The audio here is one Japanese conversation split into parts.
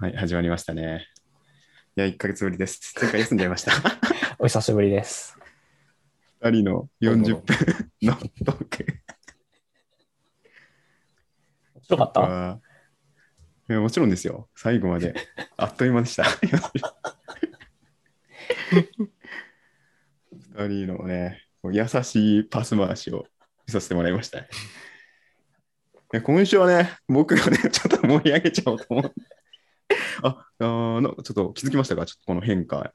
はい、始まりましたね。いや、1ヶ月ぶりです。前回休んじゃいました。お久しぶりです。2人の40分のトーク。面白かった？いや、もちろんですよ。最後まで。あっという間でした。2人のね、優しいパス回しを見させてもらいました。今週はね、僕がね、ちょっと盛り上げちゃおうと思う。ちょっと気づきましたか？ちょっとこの変化。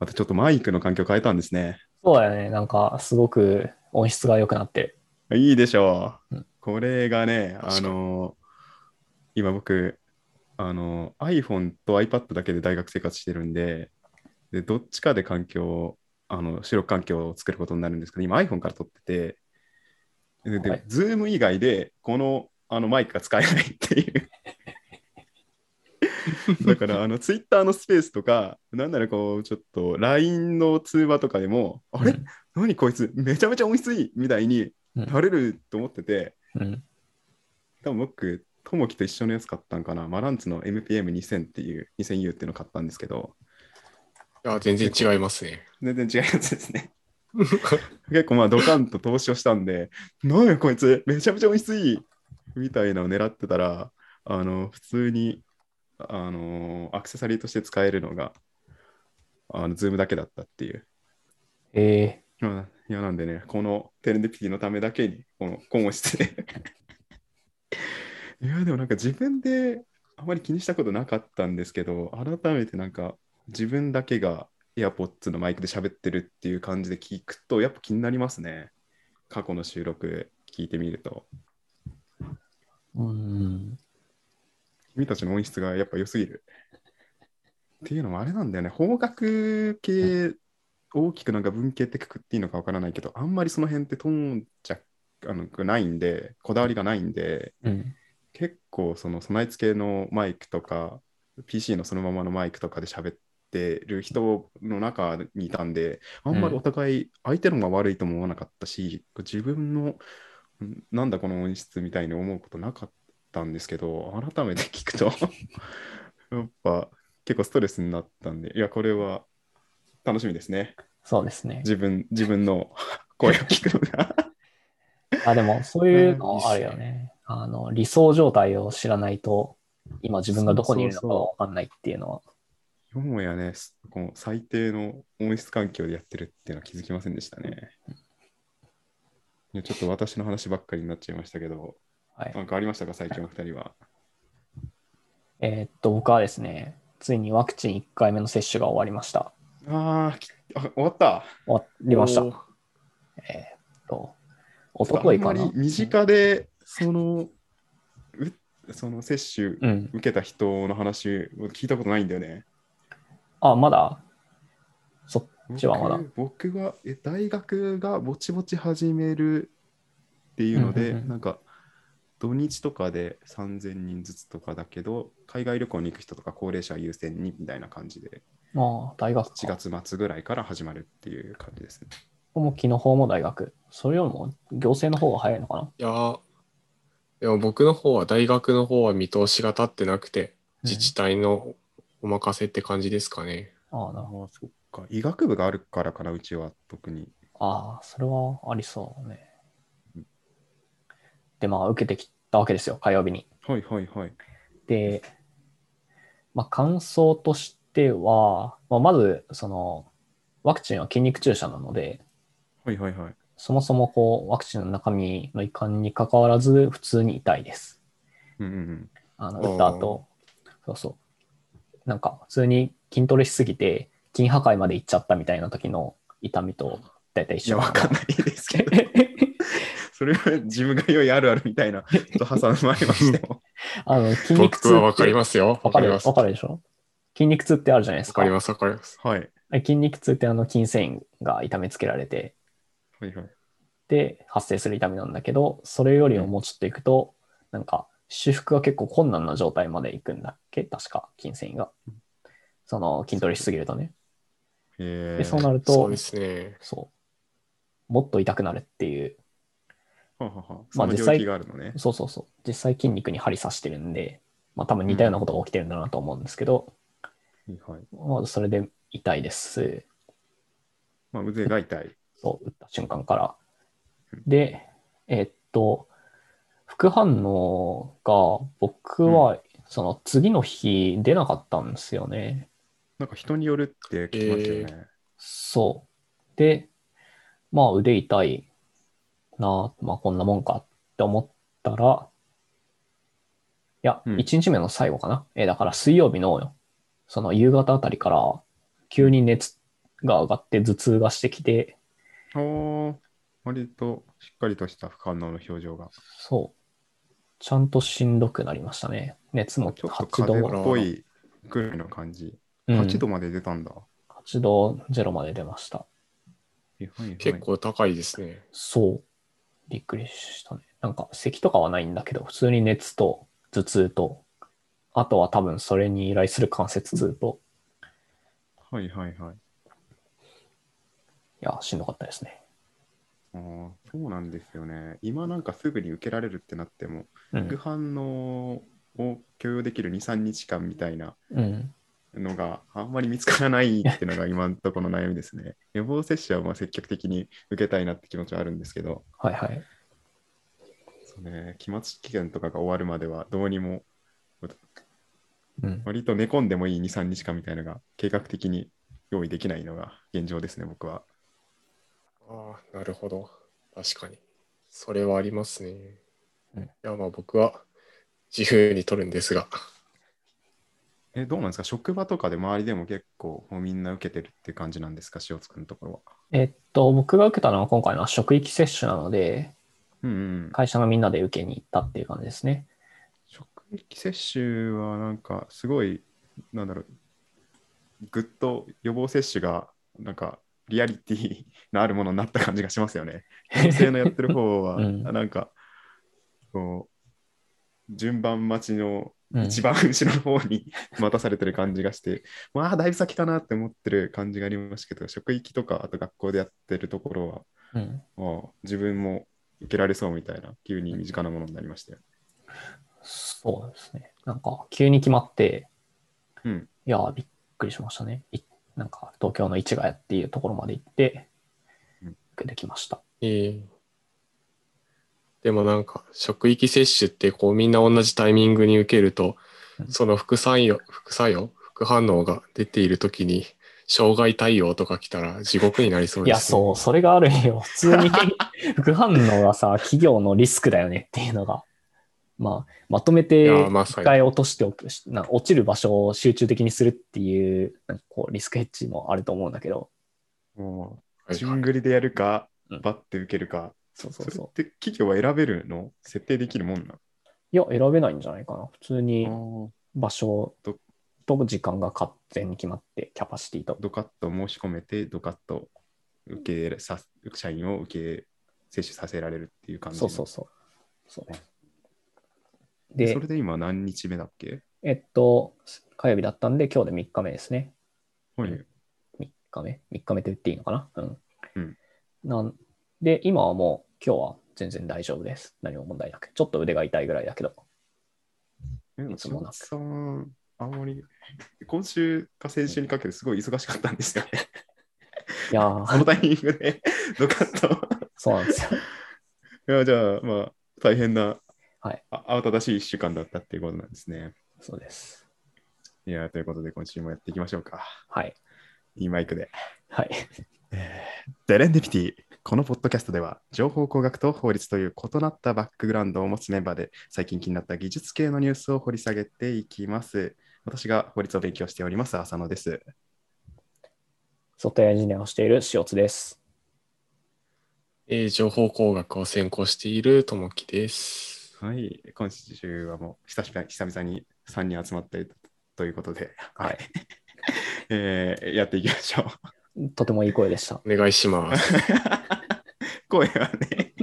またちょっとマイクの環境変えたんですね。そうだよね。なんかすごく音質が良くなって。いいでしょう。うん、これがね、今僕、iPhone と iPad だけで大学生活してるんで、でどっちかで環境を、収録環境を作ることになるんですけど、今 iPhone から撮ってて、で、はい、Zoom 以外でこの、マイクが使えないっていう。だからツイッターのスペースとかなんならこうちょっと LINE の通話とかでも、うん、あれ何こいつめちゃめちゃ音質いいみたいになれると思ってて、うん、多分僕トモキと一緒のやつ買ったんかな、マランツの MPM2000 っていう 2000U っていうの買ったんですけど、あ、全然違いますね。全然違うやつですね。結構まあドカンと投資をしたんで、なんやこいつめちゃめちゃ音質いいみたいなのを狙ってたら、普通にアクセサリーとして使えるのがZoom だけだったっていう。いやなんでね、このテレディピティのためだけにこのコンをしていやでもなんか自分であまり気にしたことなかったんですけど、改めてなんか自分だけが AirPods のマイクで喋ってるっていう感じで聞くとやっぱ気になりますね。過去の収録聞いてみると、君たちの音質がやっぱ良すぎる。っていうのもあれなんだよね。方角系、大きくなんか文系ってくくっていいのかわからないけど、あんまりその辺ってとんじゃないんで、こだわりがないんで、うん、結構その備え付けのマイクとか、PC のそのままのマイクとかで喋ってる人の中にいたんで、あんまりお互い相手の方が悪いとも思わなかったし、うん、自分のなんだこの音質みたいに思うことなかった。たんですけど、改めて聞くとやっぱ結構ストレスになったんで、いやこれは楽しみですね。そうですね。自分の声を聞くのがでもそういうのあるよね。理想状態を知らないと今自分がどこにいるのか分かんないっていうのは。そうそうそう、よもやね、この最低の音質環境でやってるっていうのは気づきませんでしたね。いやちょっと私の話ばっかりになっちゃいましたけど、なんかありましたか、最近の2人は。僕はですね、ついにワクチン1回目の接種が終わりました。終わった。終わりました。おとといかな。あんまり身近でその接種受けた人の話を聞いたことないんだよね。うん、まだそっちはまだ。僕は大学がぼちぼち始めるっていうので、なんか。土日とかで3000人ずつとかだけど、海外旅行に行く人とか高齢者優先にみたいな感じで、大学1月末ぐらいから始まるっていう感じですね。も木の方も大学、それよりも行政の方が早いのかな。いや僕の方は大学の方は見通しが立ってなくて、自治体のお任せって感じですかね。なるほど。そっか、医学部があるからかな、うちは特に。それはありそうね。で受けてきたわけですよ、火曜日に。はいはいはい。で、感想としては、まずワクチンは筋肉注射なので、はいはいはい、そもそもこうワクチンの中身のいかんに関わらず普通に痛いです。打った後、そうそう。なんか普通に筋トレしすぎて筋破壊までいっちゃったみたいな時の痛みと大体一緒。いやわかんないですけど。それは自分が良いあるあるみたいなと挟まれましても筋肉痛って僕は分かりますよ。分かるでしょ。筋肉痛ってあるじゃないですか。分かります、はい、筋肉痛って筋繊維が痛めつけられて、はいはい、で発生する痛みなんだけど、それよりももうちょっといくと、なんか修復が結構困難な状態までいくんだっけ、確か筋繊維が筋トレしすぎるとね。でそうなると、そうですね、そうもっと痛くなるっていう。実際筋肉に針刺してるんで、まあ多分似たようなことが起きてるんだなと思うんですけど、うんはいまあ、それで痛いです。まあ、腕が痛い。そう、打った瞬間から。で、副反応が僕はその次の日出なかったんですよね。なんか人によるって聞きますよね。そう。で、まあ腕痛いな、まあこんなもんかって思ったら、いや、うん、1日目の最後かな。だから水曜日のその夕方あたりから急に熱が上がって頭痛がしてきて、割としっかりとした副反応の表情が。そう。ちゃんとしんどくなりましたね。熱も8度。ちょっと風邪っぽいくらいの感じ。8度まで出たんだ。8度0まで出ました。結構高いですね。そう。びっくりしたね。なんか咳とかはないんだけど、普通に熱と頭痛と、あとは多分それに依頼する関節痛と。はいはいはい。いや、しんどかったですね。あそうなんですよね。今なんかすぐに受けられるってなっても、うん、副反応を許容できる 2,3 日間みたいなのがあんまり見つからないっていうのが今のところの悩みですね。予防接種はまあ積極的に受けたいなって気持ちはあるんですけど、はいはいそうね、期末期限とかが終わるまではどうにも、うん、割と寝込んでもいい 2,3 日間みたいなのが計画的に用意できないのが現状ですね、僕は。ああ、なるほど。確かに。それはありますね。うん、いや、まあ僕は自由に取るんですが。どうなんですか？職場とかで周りでも結構もうみんな受けてるって感じなんですか？塩津くんのところは。僕が受けたのは今回の職域接種なので、うんうん、会社のみんなで受けに行ったっていう感じですね。職域接種はなんかすごい、なんだろう、ぐっと予防接種がなんか、リアリティのあるものになった感じがしますよね。女性のやってる方は、なんか、こう、順番待ちの一番後ろの方に待たされてる感じがして、まあ、だいぶ先かなって思ってる感じがありましたけど、職域とか、あと学校でやってるところは、まあ、自分も受けられそうみたいな、急に身近なものになりましたよね。そうですね。なんか、急に決まって、うん、いや、びっくりしましたね。なんか東京の市ヶ谷っていうところまで行って受けてきました。でもなんか職域接種ってこうみんな同じタイミングに受けると、その副反応が出ているときに障害対応とか来たら地獄になりそうです、ね。いやそう、それがあるよ。普通に副反応はさ企業のリスクだよねっていうのが。まあ、まとめて一回落としておく、落ちる場所を集中的にするっていう、 なんかこうリスクヘッジもあると思うんだけど、もう順繰りでやるか、バッて受けるか、そうそうそう。それって企業は選べるの？設定できるもんな？いや、選べないんじゃないかな。普通に場所と時間が勝手に決まって、キャパシティと。ドカッと申し込めて、ドカッと社員を接種させられるっていう感じ。そうそうそう。そうねでそれで今何日目だっけ？火曜日だったんで、今日で3日目ですね。はい。3日目と言っていいのかな？うん。うん。なんで、今はもう、今日は全然大丈夫です。何も問題なく。ちょっと腕が痛いぐらいだけど。いつもなく。さん、あんまり、今週か先週にかけてすごい忙しかったんですよね。いやー。そのタイミングで、ドカッと。そうなんですよ。いや、じゃあ、まあ、大変な。はい、慌ただしい1週間だったっていうことなんですね。そうです。いやということで今週もやっていきましょうか。はい。いいマイクで。はい。デレンデピティ。このポッドキャストでは情報工学と法律という異なったバックグラウンドを持つメンバーで最近気になった技術系のニュースを掘り下げていきます。私が法律を勉強しております浅野です。ソフトウェアエンジニアをしている塩津です。情報工学を専攻している友木です。はい、今週はもう久々に3人集まっているということで、はいやっていきましょう。とてもいい声でした。お願いします。声はね、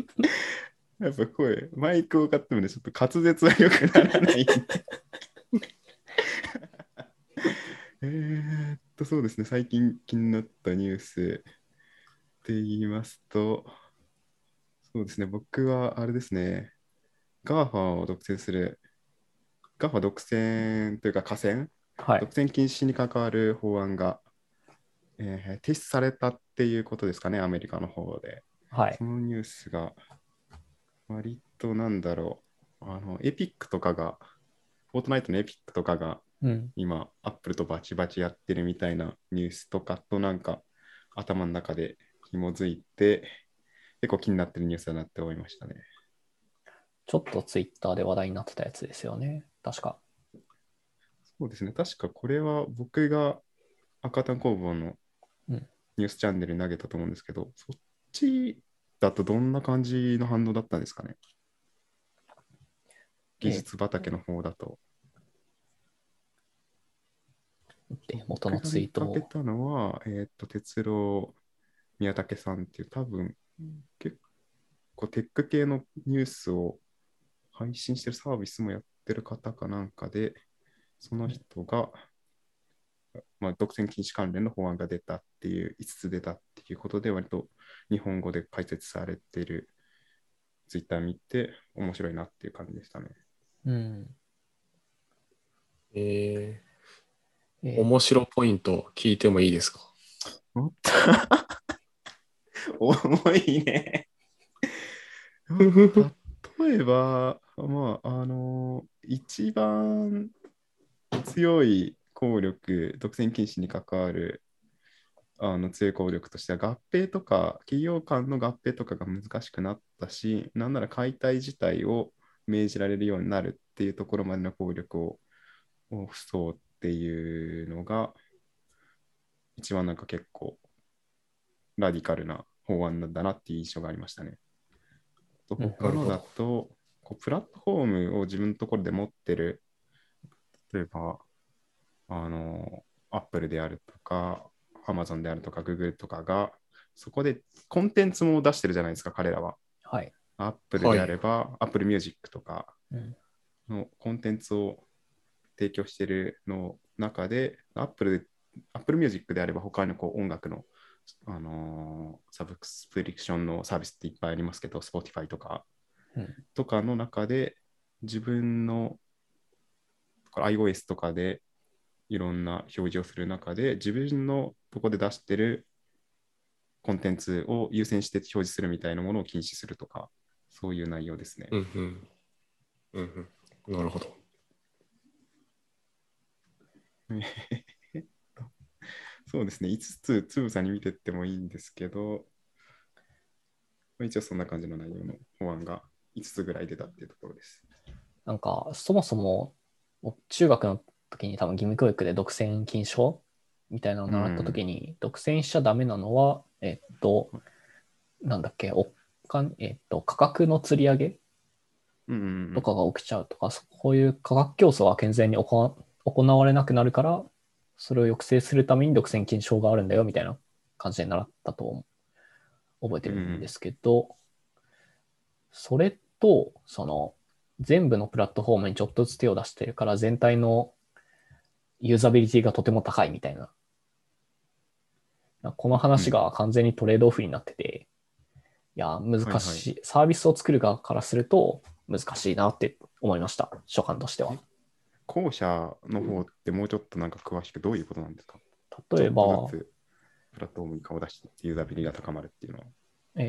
やっぱ声、マイクを買ってもね、ちょっと滑舌は良くならないんで。そうですね、最近気になったニュースって言いますと、そうですね、僕はあれですね、GAFA を独占する GAFA 独占というか寡占、はい、独占禁止に関わる法案が、提出されたっていうことですかね、アメリカの方で。はい、そのニュースが割となんだろう、エピックとかが、フォートナイトのエピックとかが、うん、今アップルとバチバチやってるみたいなニュースとかとなんか頭の中で紐づいて結構気になってるニュースだなって思いましたね。ちょっとツイッターで話題になってたやつですよね、確か。そうですね、確かこれは僕が赤単工房のニュースチャンネルに投げたと思うんですけど、うん、そっちだとどんな感じの反応だったんですかね、技術畑の方だと。で元のツイートを僕が見かけたのは、哲郎宮武さんっていう多分結構テック系のニュースを配信してるサービスもやってる方かなんかで、その人が、まあ、独占禁止関連の法案が出たっていう5つ出たっていうことで割と日本語で解説されてるツイッター見て面白いなっていう感じでしたね。うん。面白ポイント聞いてもいいですか？重いね。例えば、まあ、一番強い効力、独占禁止に関わる強い効力としては、合併とか、企業間の合併とかが難しくなったし、なんなら解体自体を命じられるようになるっていうところまでの効力を不相っていうのが一番なんか結構ラディカルな法案なんだなっていう印象がありましたね。他のだとこうプラットフォームを自分のところで持ってる、例えばアップルであるとかアマゾンであるとかグーグルとかがそこでコンテンツも出してるじゃないですか、彼らは。はい。アップルであればアップルミュージックとかのコンテンツを提供しているの中で、Apple Music であれば他のこう音楽の、サブスクリプションのサービスっていっぱいありますけど、Spotify とか、うん、とかの中で自分の iOS とかでいろんな表示をする中で自分のとこで出してるコンテンツを優先して表示するみたいなものを禁止するとか、そういう内容ですね。うんうんうんうん、なるほど。そうですね、5つつぶさに見てってもいいんですけど、一応そんな感じの内容の法案が5つぐらい出たっていうところです。なんかそもそも中学の時に多分義務教育で独占禁止法みたいなのを習った時に、うん、独占しちゃダメなのはなんだっけ、価格の釣り上げ、うんうんうん、とかが起きちゃうとか、そういう価格競争は健全に行われなくなるから、それを抑制するために独占禁止法があるんだよみたいな感じで習ったと覚えてるんですけど、うん、それとその全部のプラットフォームにちょっとずつ手を出してるから全体のユーザビリティがとても高いみたいな、この話が完全にトレードオフになってて、いや難しい、はいはい、サービスを作る側からすると難しいなって思いました、所感としては。後者の方ってもうちょっとなんか詳しくどういうことなんですか？例えばプラットフォームに顔出してユーザビリが高まるっていうの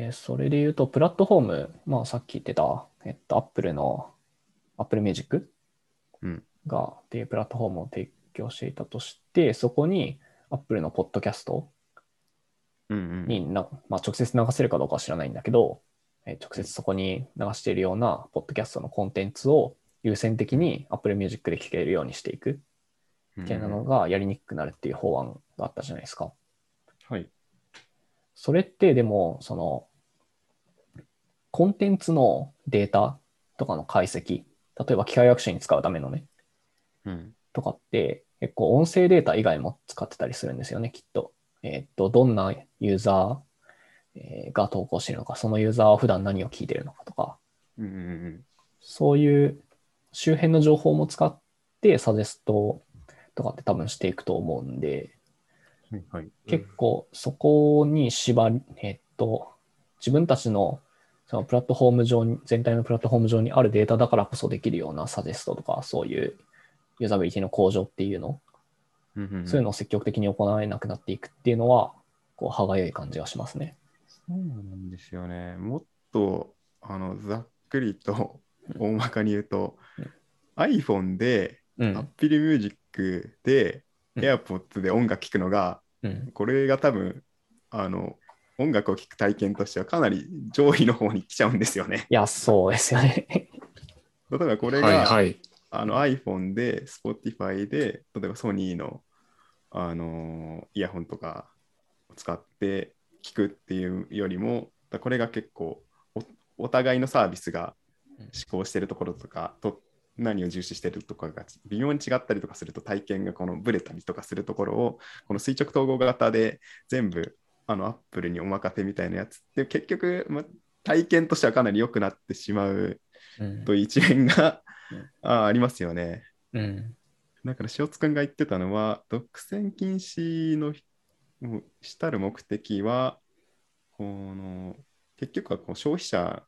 は、それで言うとプラットフォーム、まあ、さっき言ってた、Apple の Apple Music が、うん、っていうプラットフォームを提供していたとして、そこに Apple のポッドキャストにまあ、直接流せるかどうかは知らないんだけど、直接そこに流しているようなポッドキャストのコンテンツを優先的に Apple Music で聴けるようにしていくみたいなのがやりにくくなるっていう法案があったじゃないですか。はい。それってでもそのコンテンツのデータとかの解析、例えば機械学習に使うためのね、うん、とかって結構音声データ以外も使ってたりするんですよね、きっと。どんなユーザーが投稿しているのか、そのユーザーは普段何を聞いているのかとか、うんうん、そういう周辺の情報も使ってサジェストとかって多分していくと思うんで、はいはい、結構そこに自分たちのそのプラットフォーム上に、全体のプラットフォーム上にあるデータだからこそできるようなサジェストとか、そういうユーザビリティの向上っていうの、うんうんうん、そういうのを積極的に行われなくなっていくっていうのは、こう歯がゆい感じがしますね。そうなんですよね。もっとざっくりと大まかに言うと、うん、iPhone で、うん、Apple Music で、うん、AirPods で音楽聴くのが、うん、これが多分音楽を聴く体験としてはかなり上位の方に来ちゃうんですよね。いや、そうですよね。例えばこれが、はいはい、iPhone で Spotify で、例えばソニーの、イヤホンとかを使って聴くっていうよりも、これが結構 お互いのサービスが試行してるところとかと何を重視してるとかが微妙に違ったりとかすると体験がこのブレたりとかするところを、この垂直統合型で全部アップルにお任せみたいなやつって結局、ま、体験としてはかなり良くなってしまうという一面が、うん、ありますよね、うん、だから塩津くんが言ってたのは独占禁止のしたる目的はこの結局はこう消費者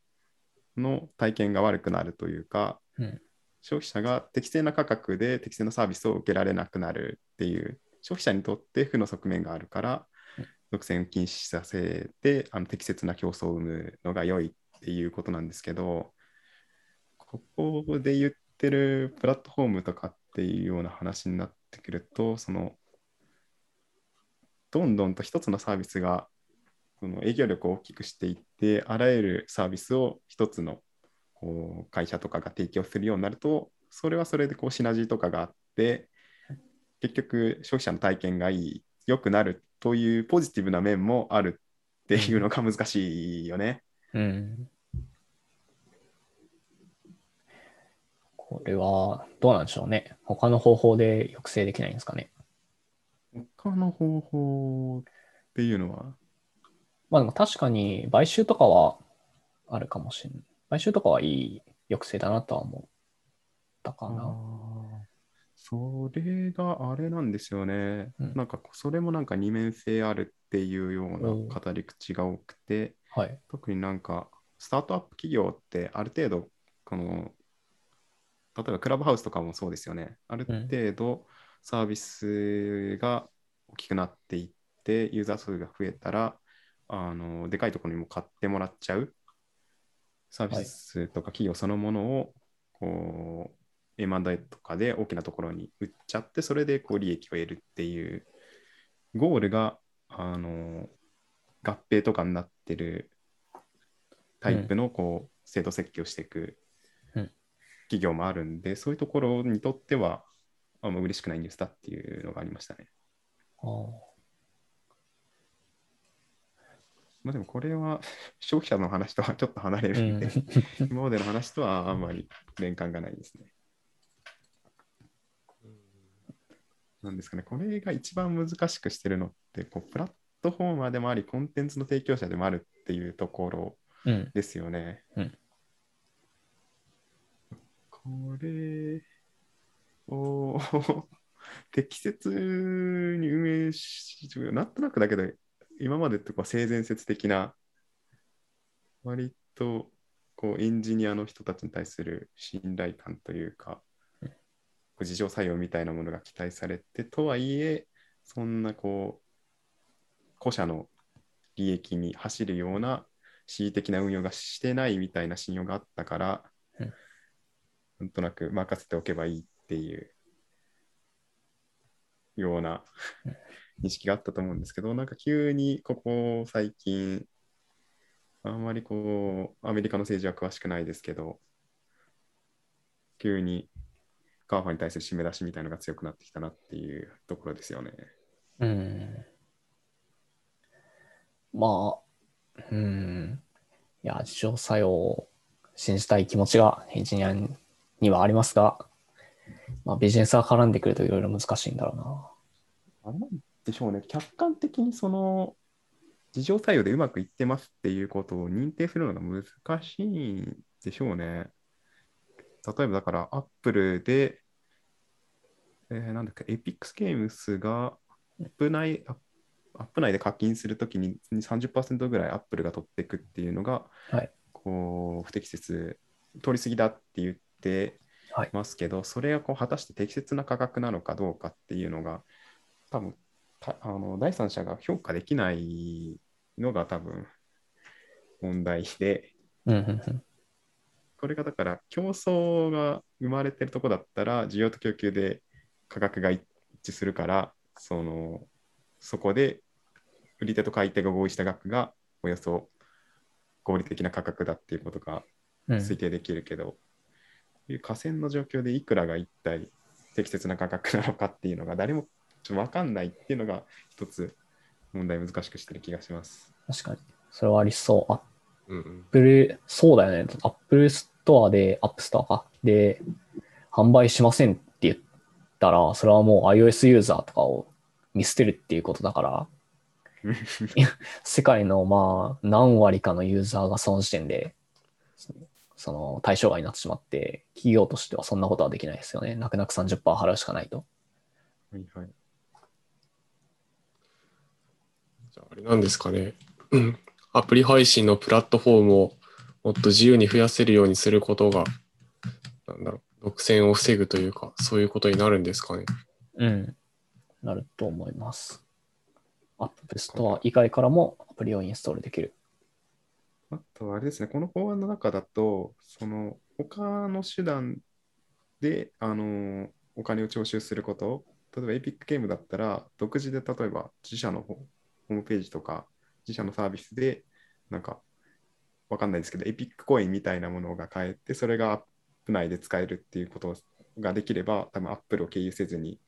の体験が悪くなるというか、うん、消費者が適正な価格で適正なサービスを受けられなくなるっていう消費者にとって負の側面があるから独占禁止させて適切な競争を生むのが良いっていうことなんですけど、ここで言ってるプラットフォームとかっていうような話になってくると、そのどんどんと一つのサービスがその営業力を大きくしていって、あらゆるサービスを一つのこう会社とかが提供するようになると、それはそれでこうシナジーとかがあって結局消費者の体験が良くなるというポジティブな面もあるっていうのが難しいよね、うん、これはどうなんでしょうね。他の方法で抑制できないんですかね。他の方法っていうのは、まあでも確かに買収とかはあるかもしれない。買収とかはいい抑制だなとは思ったかな。それがあれなんですよね、うん、なんかそれもなんか二面性あるっていうような語り口が多くて、はい、特になんかスタートアップ企業ってある程度この例えばクラブハウスとかもそうですよね。ある程度サービスが大きくなっていって、うん、ユーザー数が増えたらでかいところにも買ってもらっちゃうサービスとか企業そのものをこう、はい、M&A とかで大きなところに売っちゃって、それでこう利益を得るっていうゴールが合併とかになってるタイプのこう制度設計をしていく企業もあるんで、うんうん、そういうところにとってはあんま嬉しくないニュースだっていうのがありましたね。あ、まあ、でもこれは消費者の話とはちょっと離れるんで、うん、今までの話とはあんまり連関がないですね。なんですかね、これが一番難しくしてるのってこうプラットフォーマーでもありコンテンツの提供者でもあるっていうところですよね、うんうん、これを適切に運営しなんとなくだけど今までってこう性善説的な割とこうエンジニアの人たちに対する信頼感というか自浄作用みたいなものが期待されて、とはいえそんなこう個社の利益に走るような恣意的な運用がしてないみたいな信用があったから、うん、なんとなく任せておけばいいっていうような認識があったと思うんですけど、なんか急にここ最近あんまりこうアメリカの政治は詳しくないですけど急にGAFAに対する締め出しみたいなのが強くなってきたなっていうところですよね。まあ、いや、自浄作用を信じたい気持ちがエンジニアにはありますが、まあ、ビジネスが絡んでくるといろいろ難しいんだろうな。なんでしょうね。客観的にその自浄作用でうまくいってますっていうことを認定するのが難しいんでしょうね。例えばだからアップルで、なんだっけ、エピックスゲームスがアップ内で課金するときに 30% ぐらいアップルが取っていくっていうのが、はい、こう不適切通り過ぎだって言ってますけど、はい、それがこう果たして適切な価格なのかどうかっていうのが多分第三者が評価できないのが多分問題で、これがだから競争が生まれてるとこだったら需要と供給で価格が一致するから、そこで売り手と買い手が合意した額がおよそ合理的な価格だっていうことが推定できるけど、うん、河川の状況でいくらが一体適切な価格なのかっていうのが誰もちょっと分かんないっていうのが一つ問題難しくしてる気がします。確かにそれはありそう。Apple、そうだよね。Apple Store で、App Store かで販売しませんって言ったら、それはもう iOS ユーザーとかを見捨てるっていうことだから世界のまあ何割かのユーザーがその時点でその対象外になってしまって、企業としてはそんなことはできないですよね。泣く泣く 30% 払うしかないと。はいはい。じゃああれなんですかねアプリ配信のプラットフォームをもっと自由に増やせるようにすることが、なんだろう、独占を防ぐというか、そういうことになるんですかね。うん。なると思います。アップストア以外からもアプリをインストールできる。あとあれですね、この法案の中だと、他の手段でお金を徴収すること、例えばエイピックゲームだったら、独自で例えば自社のホームページとか、自社のサービスで、なんか、わかんないですけど、エピックコインみたいなものが買えて、それがアップ内で使えるっていうことができれば、多分アップルを経由せずに、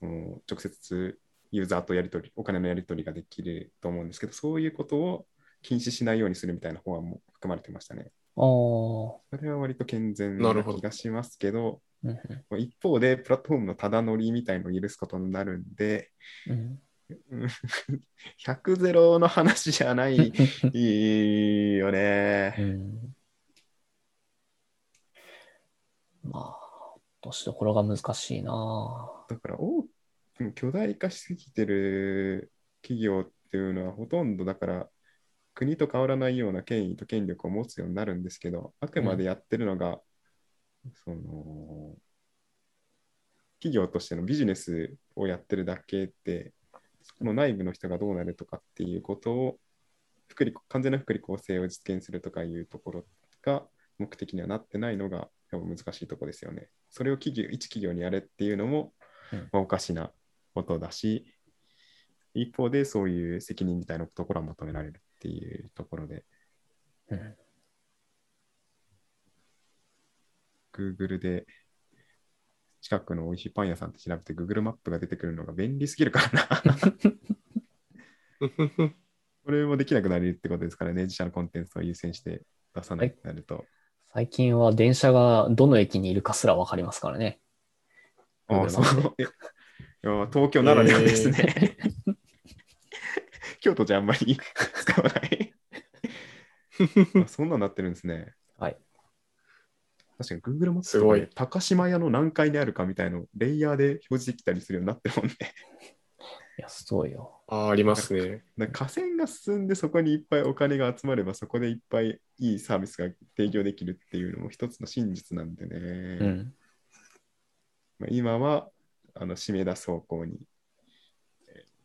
直接ユーザーとやり取り、お金のやり取りができると思うんですけど、そういうことを禁止しないようにするみたいな法案も含まれてましたね。それは割と健全な気がしますけど、一方で、プラットフォームのただ乗りみたいのを許すことになるんで、100ゼロの話じゃないいいよね、まあ落としどころが難しいな。だから巨大化しすぎてる企業っていうのはほとんどだから国と変わらないような権威と権力を持つようになるんですけど、あくまでやってるのが、企業としてのビジネスをやってるだけで、その内部の人がどうなるとかっていうことを完全な福利厚生を実現するとかいうところが目的にはなってないのが難しいところですよね。それを一企業にやれっていうのも、おかしなことだし、一方でそういう責任みたいなところは求められるっていうところで、Google で近くの美味しいパン屋さんって調べて Google マップが出てくるのが便利すぎるからなこれもできなくなるってことですからね。自社のコンテンツを優先して出さないとなると、最近は電車がどの駅にいるかすら分かりますからね。ああ、そう東京ならではですね、京都じゃあんまり使わないそんなんなってるんですね。はい、確かに Google マップは、高島屋の何階にあるかみたいなのをレイヤーで表示できたりするようになってるもんね。いや、そうよ。ありますね。河川が進んでそこにいっぱいお金が集まれば、そこでいっぱいいいサービスが提供できるっていうのも一つの真実なんでね。今は締め出す方向に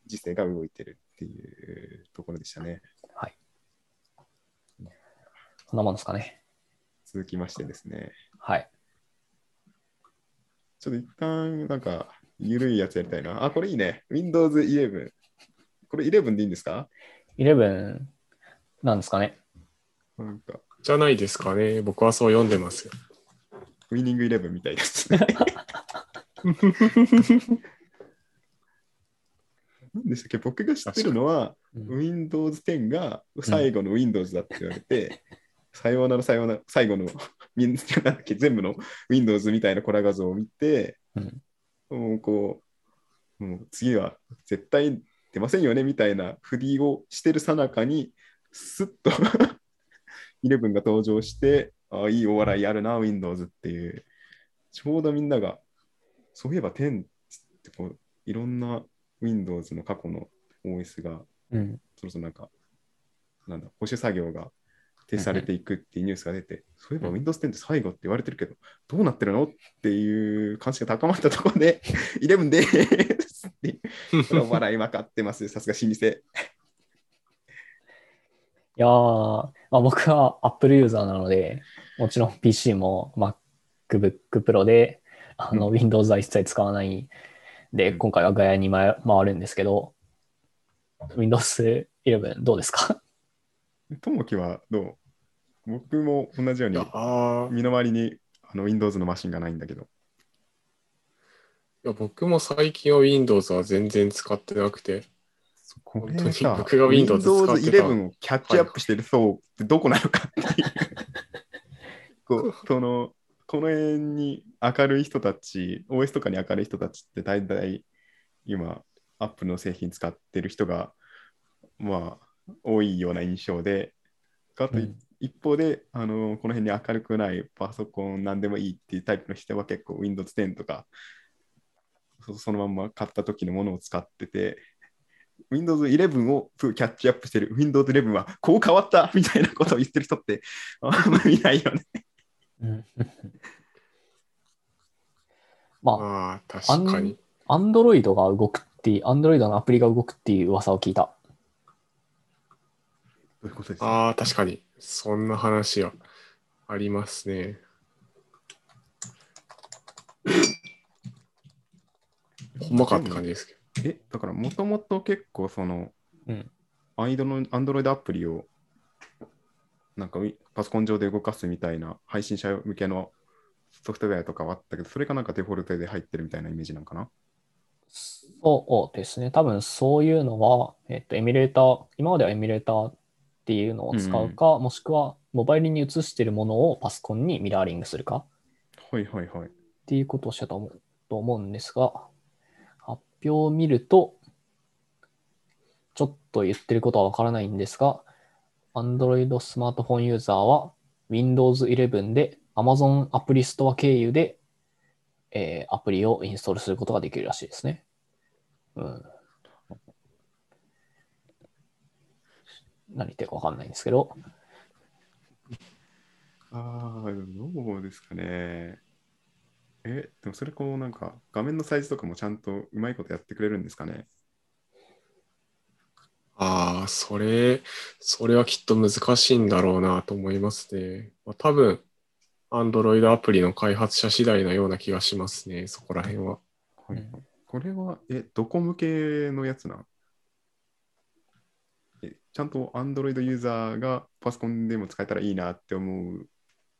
時勢が動いてるっていうところでしたね。はい。そんなもんですかね。続きましてですね、はい、ちょっと一旦なんか緩いやつやりたいな。あ、これいいね。 Windows 11、これ11でいいんですか？11なんですかね、なんかじゃないですかね。僕はそう読んでますよ。ウィニング11みたいですね何でしたっけ、僕が知ってるのは、Windows 10が最後の Windows だって言われて、さようならさようなら最後の全部の Windows みたいなコラ画像を見て、もう次は絶対出ませんよねみたいな振りをしてるさなかにスッと11が登場して、あ、いいお笑いやるな Windows っていう、ちょうどみんながそういえば10ってこういろんな Windows の過去の OS が、そろそろなんか保守作業が提示されていくっていうニュースが出て、そういえば Windows 10って最後って言われてるけど、どうなってるのっていう関心が高まったところで、11ですって、笑いまかってます、さすが老舗。いやー、まあ、僕は Apple ユーザーなので、もちろん PC も MacBook Pro で、Windows は一切使わないで、今回はガヤに回るんですけど、Windows 11どうですか？ともきはどう？僕も同じように身の回りにWindows のマシンがないんだけど。いや、僕も最近は Windows は全然使ってなくて、本当に僕が Windows 11をキャッチアップしてる層ってどこなのかっていう、この辺に明るい人たち、OS とかに明るい人たちって大体今、Apple の製品使ってる人がまあ多いような印象で、かと一方でこの辺に明るくないパソコンなんでもいいっていうタイプの人は結構 Windows 10とかそのまま買った時のものを使ってて、Windows 11をキャッチアップしてる Windows 11はこう変わったみたいなことを言ってる人ってあんま見ないよね。まあ確かに Android が動くっていう、Android のアプリが動くっていう噂を聞いた。どういうことですか？ああ、確かにそんな話はありますね。ほんまかって感じですけど。だからもともと結構Android アプリをなんかパソコン上で動かすみたいな配信者向けのソフトウェアとかはあったけど、それがなんかデフォルトで入ってるみたいなイメージなんかな。そうですね。多分そういうのは、エミュレーター、今まではエミュレーターっていうのを使うか、もしくはモバイルに移してるものをパソコンにミラーリングするか。はいはいはい。っていうことをしたと思うんですが、表を見るとちょっと言ってることはわからないんですが、 Android スマートフォンユーザーは Windows 11で Amazon アプリストア経由で、アプリをインストールすることができるらしいですね。何言ってるかわかんないんですけど。どうですかね。でもそれなんか画面のサイズとかもちゃんとうまいことやってくれるんですかね。それはきっと難しいんだろうなと思いますね。まあ、多分、Android アプリの開発者次第なような気がしますね、そこら辺は。はい、これは、どこ向けのやつなの？ちゃんと Android ユーザーがパソコンでも使えたらいいなって思う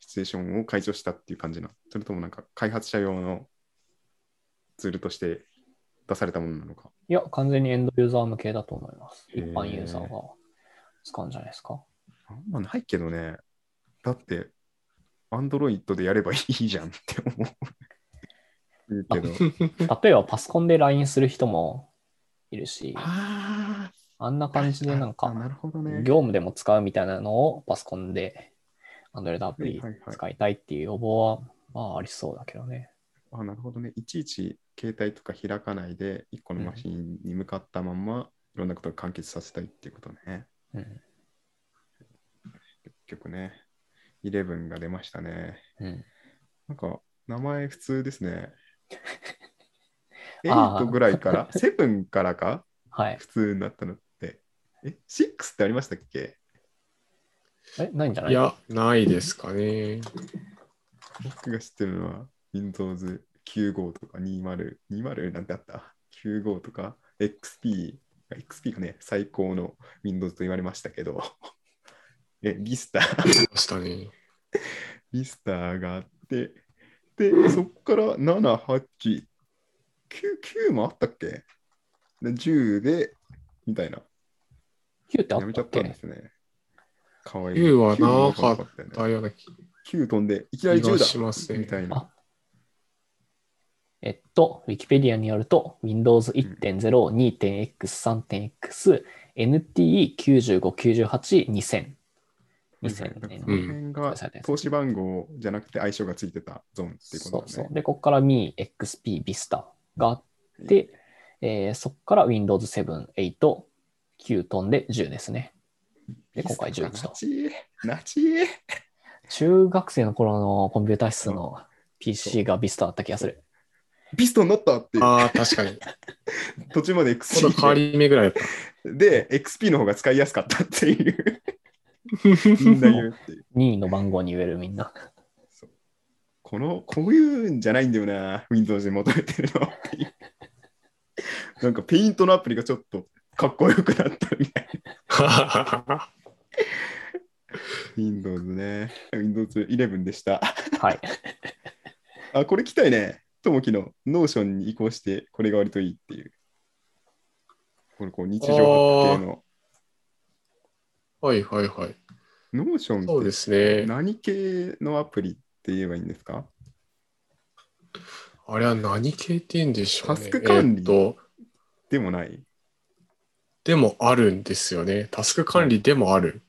シチュエーションを解除したっていう感じな、それともなんか開発者用のツールとして出されたものなのか。いや、完全にエンドユーザー向けだと思います。一般ユーザーが使うんじゃないですか。あんまないけどね。だってAndroidでやればいいじゃんって思うけど例えばパソコンで LINE する人もいるし、あんな感じでなんか業務でも使うみたいなのをパソコンでAndroid アプリ使いたいっていう要望はまあありそうだけどね。なるほどね。いちいち携帯とか開かないで1個のマシンに向かったまま、いろんなことを完結させたいっていうことね。結局ね、11が出ましたね。なんか名前普通ですね。8ぐらいから7からかはい、普通になったのって。6ってありましたっけ？ないんじゃない？いや、ないですかね。僕が知ってるのは Windows 95とか20、20なんてあった？ 95 とか XP がね、最高の Windows と言われましたけど、ビスター、ね、ビスターがあって、で、そこから7、8、9、9もあったっけ？10で、みたいな。9ってあったっけ？やめちゃったんですね。かわいい。9はなかったような気がしますね。ウィキペディアによると、Windows 1.0、2.x、3.x、NTE 95、98、2000。2000年。この辺が投資番号じゃなくて相性がついてたゾーンっていうことですね。そうそう。で、ここから Mi、XP、Vista があって、そこから Windows 7、8、9トンで10ですね。今回11と。なちー中学生の頃のコンピュータ室の PC がビストだった気がする。ビストになったっていう。ああ、確かに。途中まで XP。まだ変わり目ぐらいだった。で、XP の方が使いやすかったっていう。みんな言うっていう。任意の番号に言えるみんな。そう。こういうんじゃないんだよな、Windows で求めてるのっていう。なんかペイントのアプリがちょっとかっこよくなったみたいな。Windows ね。Windows 11でした。はい。あ、これ来たいね。ともきのノーションに移行してこれが割といいっていう。これこう日常系の。はいはいはい。ノーションってそうですね、何系のアプリって言えばいいんですか？あれは何系って言うんでしょうね。タスク管理でもない。でもあるんですよね。タスク管理でもある。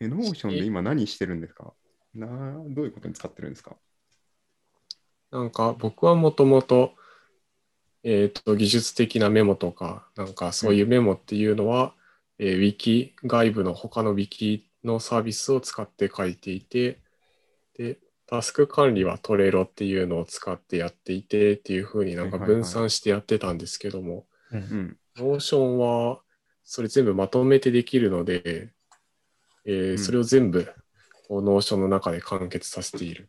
ノーションで今何してるんですか？どういうことに使ってるんですか？なんか僕はもともと、技術的なメモとか、なんかそういうメモっていうのは、ウィキ、外部の他のウィキのサービスを使って書いていて、で、タスク管理はトレロっていうのを使ってやっていてっていう風になんか分散してやってたんですけども、ノーションはそれ全部まとめてできるので、それを全部ノーションの中で完結させている。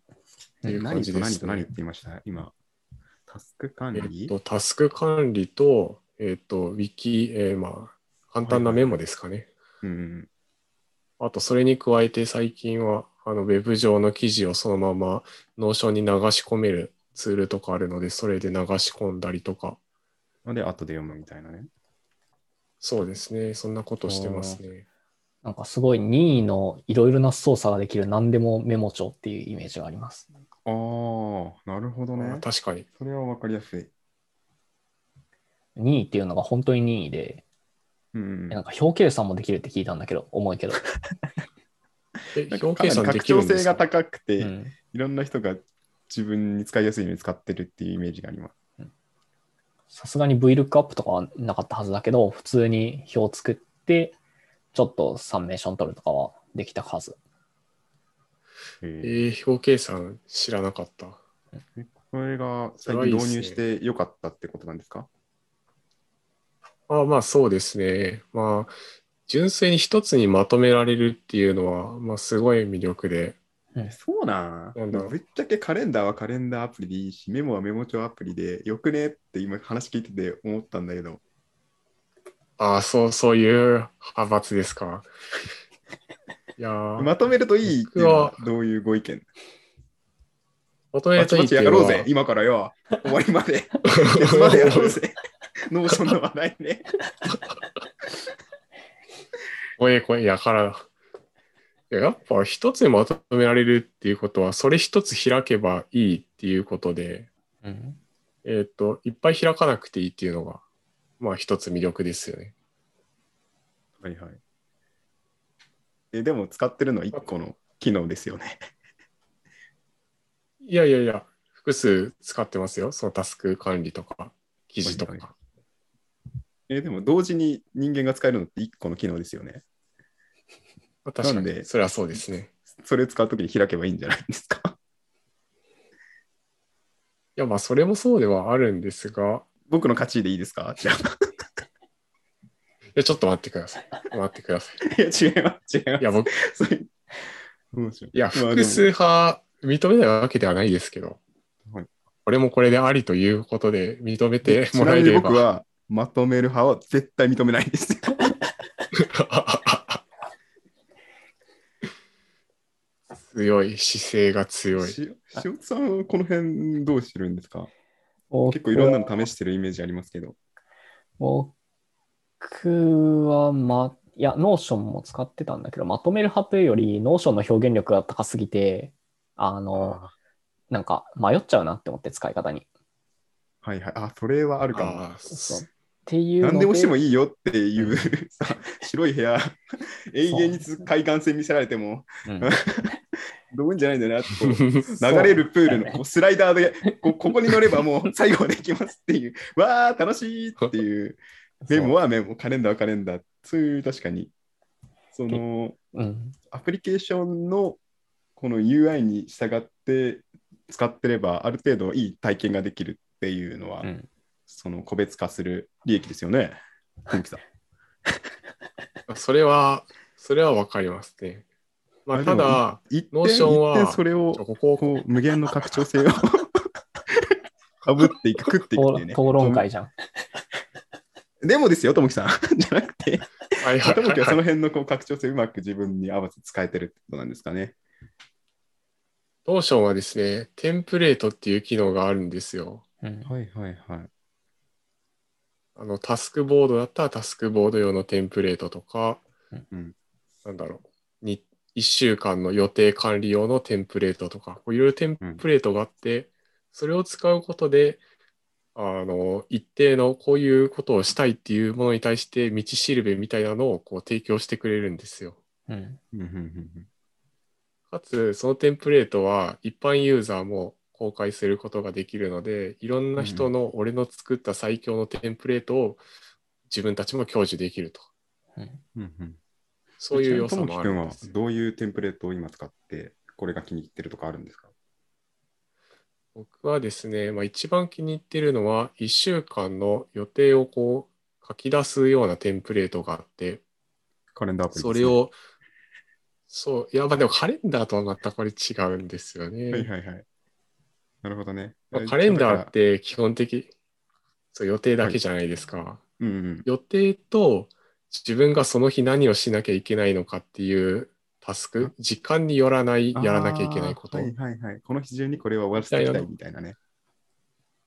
何と何と何って言いました今。タスク管理、タスク管理と、ウィキ、まあ、簡単なメモですかね。はいはい、うん。あと、それに加えて最近は、ウェブ上の記事をそのままノーションに流し込めるツールとかあるので、それで流し込んだりとか。で、後で読むみたいなね。そうですね。そんなことしてますね。なんかすごい任意のいろいろな操作ができる何でもメモ帳っていうイメージがあります。ああ、なるほどね。確かに。それは分かりやすい。任意っていうのが本当に任意で、なんか表計算もできるって聞いたんだけど、重いけど。表計算できるんですか？拡張性が高くて、いろんな人が自分に使いやすいように使ってるっていうイメージがあります。さすがに VLOOKUP とかはなかったはずだけど、普通に表を作って、ちょっとサンメーション取るとかはできたはず。表計算知らなかった。これが最近導入してよかったってことなんですか？あ、まあそうですね。まあ純粋に一つにまとめられるっていうのは、まあ、すごい魅力で。そうなの。ぶっちゃけカレンダーはカレンダーアプリでいいし、メモはメモ帳アプリでよくねって今話聞いてて思ったんだけど。ああ、そういう派閥ですか。いやまとめるといいっていうのはどういうご意見？まとめるといいっていうのは。やろうぜ、今からよ。終わりまで。月までやろうぜ。ノーションの話題ね。これ、やから。やっぱ一つにまとめられるっていうことは、それ一つ開けばいいっていうことで、いっぱい開かなくていいっていうのが。まあ一つ魅力ですよね。はいはい。でも使ってるのは一個の機能ですよね。いや、複数使ってますよ。そのタスク管理とか、記事とか。はいはい、でも同時に人間が使えるのって一個の機能ですよね。確かに。なんで、それはそうですね。それを使うときに開けばいいんじゃないですか。いや、まあそれもそうではあるんですが、僕の勝ちでいいですか？じゃあ。いや、ちょっと待ってください。いや、違います。いや、複数派、認めないわけではないですけど、はい、これもこれでありということで認めてもらえれば。僕は、まとめる派は絶対認めないですよ。強い、姿勢が強い。塩津さんはこの辺どうしてるんですか？結構いろんなの試してるイメージありますけど。僕は、いや、ノーションも使ってたんだけど、まとめる派というより、ノーションの表現力が高すぎて、なんか迷っちゃうなって思って、使い方に。はいはい。あ、それはあるかも。っていうので。何でもしてもいいよっていう、白い部屋、永遠に海岸線見せられても。どういうんじゃないんだよな、流れるプールのスライダーでここに乗ればもう最後できますっていう、わー楽しいっていう、メモはメモ、カレンダーはカレンダー、そういう確かにその、うん、アプリケーションのこの UI に従って使ってればある程度いい体験ができるっていうのは、うん、その個別化する利益ですよね。それは分かりますね。まあ、ただノーションはそれをこう無限の拡張性をかぶっていくっていうね。討論会じゃん。でもですよ、ともきさんじゃなくて、ともきはその辺のこう拡張性うまく自分に合わせて使えてるってことなんですかね。ノーションはですね、テンプレートっていう機能があるんですよ。うん、はいはいはい。タスクボードだったらタスクボード用のテンプレートとか、うん、なんだろう、1週間の予定管理用のテンプレートとか、いろいろテンプレートがあって、うん、それを使うことで、一定のこういうことをしたいっていうものに対して道しるべみたいなのをこう提供してくれるんですよ。うん、かつそのテンプレートは一般ユーザーも公開することができるので、いろんな人の俺の作った最強のテンプレートを自分たちも享受できると、うん、そういう良さもあるんです。君はどういうテンプレートを今使ってこれが気に入ってるとかあるんですか？僕はですね、まあ、一番気に入ってるのは1週間の予定をこう書き出すようなテンプレートがあって、カレンダーアプリですね。それをそういや、まあでもカレンダーとはまたこれ違うんですよね。はいはいはい、なるほどね。まあ、カレンダーって基本的そう予定だけじゃないですか、はい、うんうん、予定と自分がその日何をしなきゃいけないのかっていうタスク、時間によらないやらなきゃいけないこと、はいはいはい、この日中にこれは終わらせていきたいみたいなね。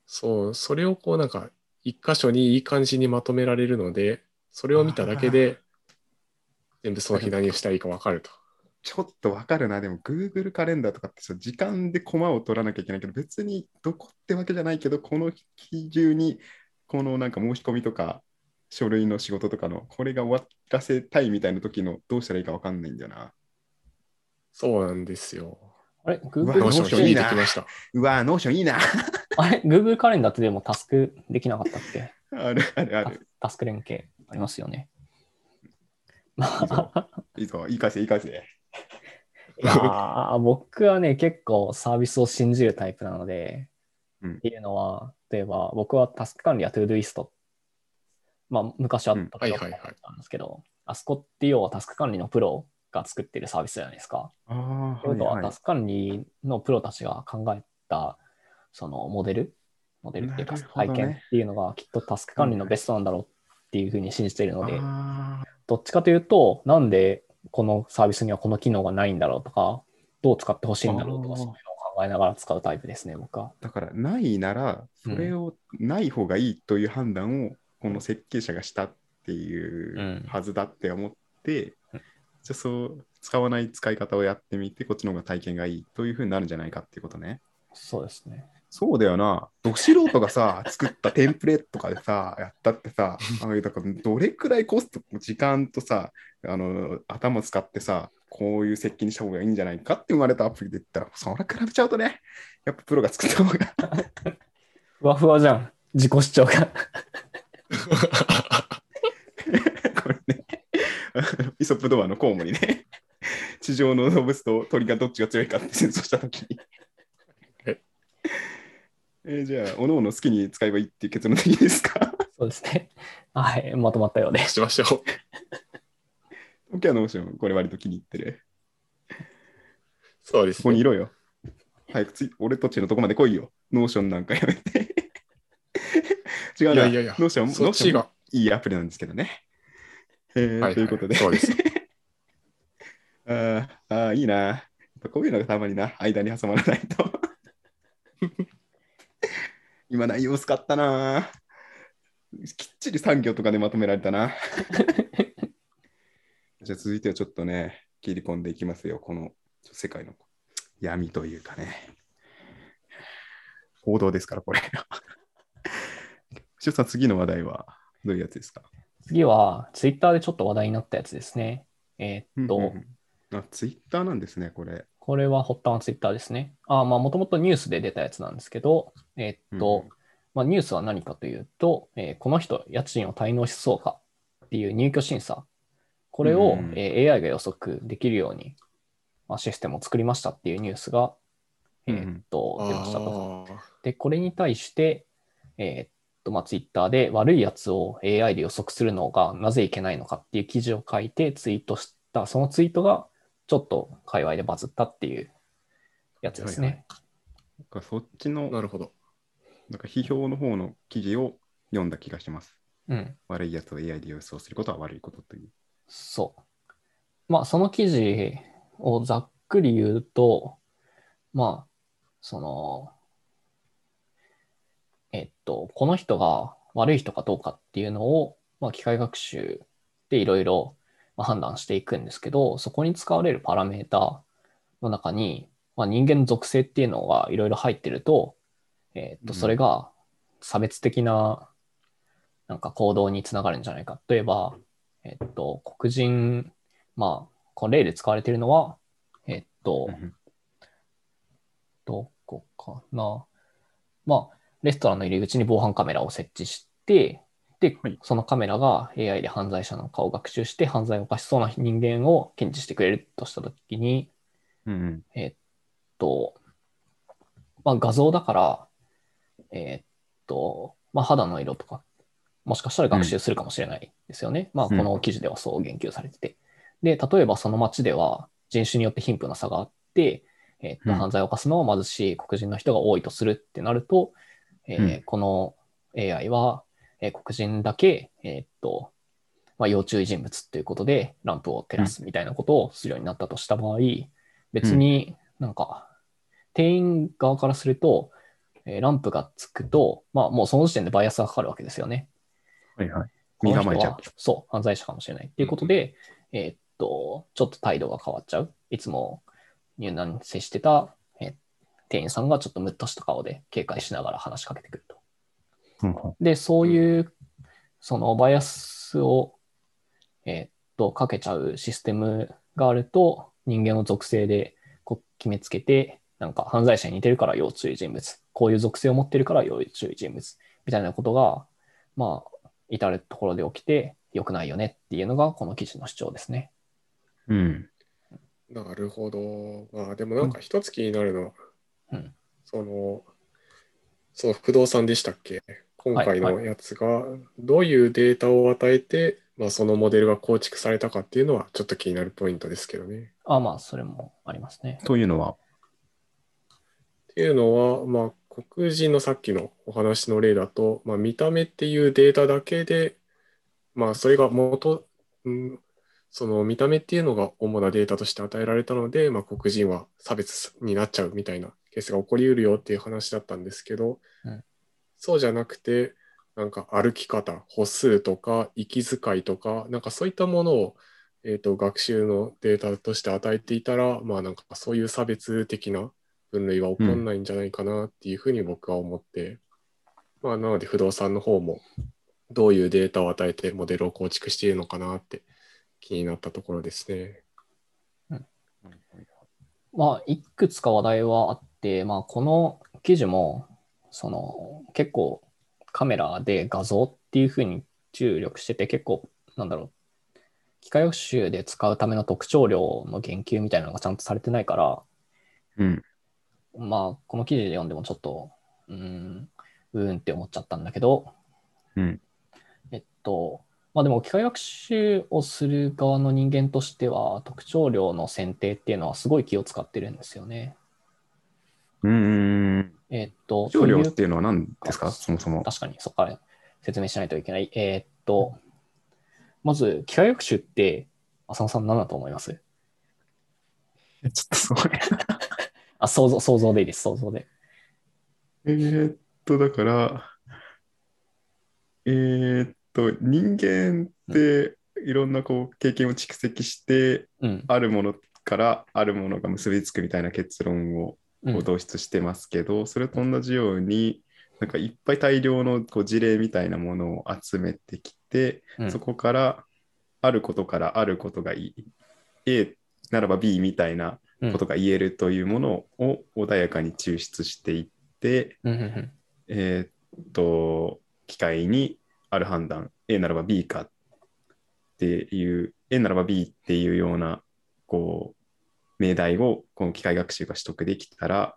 そう、それをこうなんか一箇所にいい感じにまとめられるので、それを見ただけで全部その日何をしたらいいか分かると。ちょっと分かるな。でも Google カレンダーとかって時間でコマを取らなきゃいけないけど、別にどこってわけじゃないけど、この日中にこのなんか申し込みとか書類の仕事とかのこれが終わらせたいみたいな時のどうしたらいいか分かんないんだよな。そうなんですよ。あれ、Google ノーションいいな。うわ、ノーションいいな。あれ、Google カレンダーってでもタスクできなかったっけ？あるあるある。タスク連携ありますよね。いいぞ、いい返せ、いい返せ。いや僕はね、結構サービスを信じるタイプなので、うん、っていうのは、例えば僕はタスク管理やトゥードゥイスト、まあ、昔あったことだったんですけど、うん、はいはいはい、あそこって要はタスク管理のプロが作ってるサービスじゃないですか。あとはタスク管理のプロたちが考えたそのモデルっていうか体験っていうのがきっとタスク管理のベストなんだろうっていうふうに信じているので、どっちかというとなんでこのサービスにはこの機能がないんだろうとか、どう使ってほしいんだろうとか、そういうのを考えながら使うタイプですね、僕は。だからないならそれをない方がいいという判断をこの設計者がしたっていうはずだって思って、うんうん、じゃあそう使わない使い方をやってみて、こっちの方が体験がいいというふうになるんじゃないかっていうことね。そうですね。そうだよな。ど素人がさ作ったテンプレートとかでさやったってさ、だからどれくらいコスト、時間とさ、頭使ってさ、こういう設計にした方がいいんじゃないかって生まれたアプリで言ったら、それ比べちゃうとね、やっぱプロが作った方がふわふわじゃん、自己主張がこれね、イソップ童話のコウモリね、地上の動物と鳥がどっちが強いかって戦争したときにじゃあおのおの好きに使えばいいっていう結論でいいですか？そうですね、はい、まとまったようでしましょう。 OK のオーション、これ割と気に入ってる。そうですね、ここにいろよ、早く俺たちのとこまで来いよ。ノーションなんかやめて違うな、いやノーションそっちがいいアプリなんですけどね。はいはい、ということで、そうですああ、いいな。やっぱこういうのがたまにな、間に挟まらないと。今内容使ったな。きっちり3行とかでまとめられたな。じゃあ続いてはちょっとね、切り込んでいきますよ。この世界の闇というかね。報道ですから、これ。岸尾さん、次の話題はどういうやつですか？次はツイッターでちょっと話題になったやつですね。ツイッターなんですね、これ。これは発端はツイッターですね。もともとニュースで出たやつなんですけど、ニュースは何かというと、この人家賃を滞納しそうかっていう入居審査これを AI が予測できるようにシステムを作りましたっていうニュースが出ましたと。で、これに対して、Twitter で悪いやつを AI で予測するのがなぜいけないのかっていう記事を書いてツイートした、そのツイートがちょっと界隈でバズったっていうやつですね。はいはい、なんかそっちの、なるほど。なんか批評の方の記事を読んだ気がします。うん、悪いやつを AI で予想することは悪いことという。そう。まあ、その記事をざっくり言うと、まあ、その、この人が悪い人かどうかっていうのを、まあ、機械学習でいろいろ判断していくんですけど、そこに使われるパラメータの中に、まあ、人間の属性っていうのがいろいろ入ってると、それが差別的な、なんか行動につながるんじゃないか。例えば、黒人、まあ、この例で使われているのは、どこかな。まあ、レストランの入り口に防犯カメラを設置して、で、そのカメラが AI で犯罪者の顔を学習して、犯罪を犯しそうな人間を検知してくれるとしたときに、まあ、画像だから、まあ、肌の色とか、もしかしたら学習するかもしれないですよね。まあ、この記事ではそう言及されてて。で、例えばその町では人種によって貧富の差があって、犯罪を犯すのは貧しい黒人の人が多いとするってなると、この AI は、黒人だけ、まあ、要注意人物ということでランプを照らすみたいなことをするようになったとした場合、別になんか店員側からすると、ランプがつくと、まあ、もうその時点でバイアスがかかるわけですよね。はいはい。身構えちゃう。そう、犯罪者かもしれないっていうことで、ちょっと態度が変わっちゃう。いつも入難に接してた、店員さんがちょっとムッとした顔で警戒しながら話しかけてくると。で、そういうそのバイアスを、かけちゃうシステムがあると、人間の属性でこう決めつけて、なんか犯罪者に似てるから要注意人物、こういう属性を持ってるから要注意人物みたいなことが、まあ、至るところで起きて良くないよねっていうのがこの記事の主張ですね。うん、なるほど。まあ、でもなんか一つ気になるのは、その不動産でしたっけ、今回のやつがどういうデータを与えて、まあ、そのモデルが構築されたかっていうのはちょっと気になるポイントですけどね。あ、まあそれもありますね。というのはまあ、黒人のさっきのお話の例だと、まあ、見た目っていうデータだけで、まあ、それがその見た目っていうのが主なデータとして与えられたので、まあ、黒人は差別になっちゃうみたいなケースが起こりうるよっていう話だったんですけど、そうじゃなくて、なんか歩き方、歩数とか息遣いとか、なんかそういったものを、学習のデータとして与えていたら、まあ、なんかそういう差別的な分類は起こんないんじゃないかなっていうふうに僕は思って、まあ、なので不動産の方もどういうデータを与えてモデルを構築しているのかなって気になったところですね。まあ、いくつか話題はあって、まあ、この記事もその結構カメラで画像っていうふうに注力してて、結構なんだろう、機械学習で使うための特徴量の言及みたいなのがちゃんとされてないから、まあ、この記事で読んでもちょっとって思っちゃったんだけど、まあでも機械学習をする側の人間としては特徴量の選定っていうのはすごい気を使ってるんですよね。特徴量っていうのは何ですか、そもそも。確かにそこから説明しないといけない。まず機械学習って浅野さん何だと思います？ちょっとすごい。あ、想像でいいです、想像で。だから、人間っていろんなこう経験を蓄積して、あるものからあるものが結びつくみたいな結論を導出してますけど、それと同じように、なんかいっぱい大量のこう事例みたいなものを集めてきて、そこからあることからあることがA ならば B みたいなことが言えるというものを穏やかに抽出していって、機械にある判断 A ならば B かっていう N ならば B っていうようなこう命題をこの機械学習が取得できたら、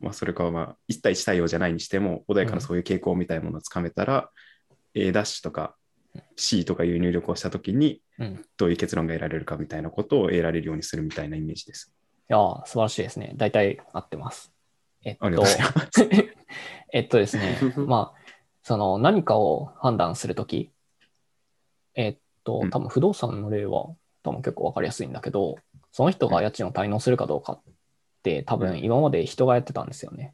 まあ、それかはまあ1対1対応じゃないにしても穏やかなそういう傾向みたいなものをつかめたら、うん、A' とか C とかいう入力をしたときにどういう結論が得られるかみたいなことを得られるようにするみたいなイメージです。いや素晴らしいですね。大体合ってます。ありがとうございますですねまあその何かを判断するとき多分不動産の例は多分結構分かりやすいんだけど、その人が家賃を滞納するかどうかって多分今まで人がやってたんですよね。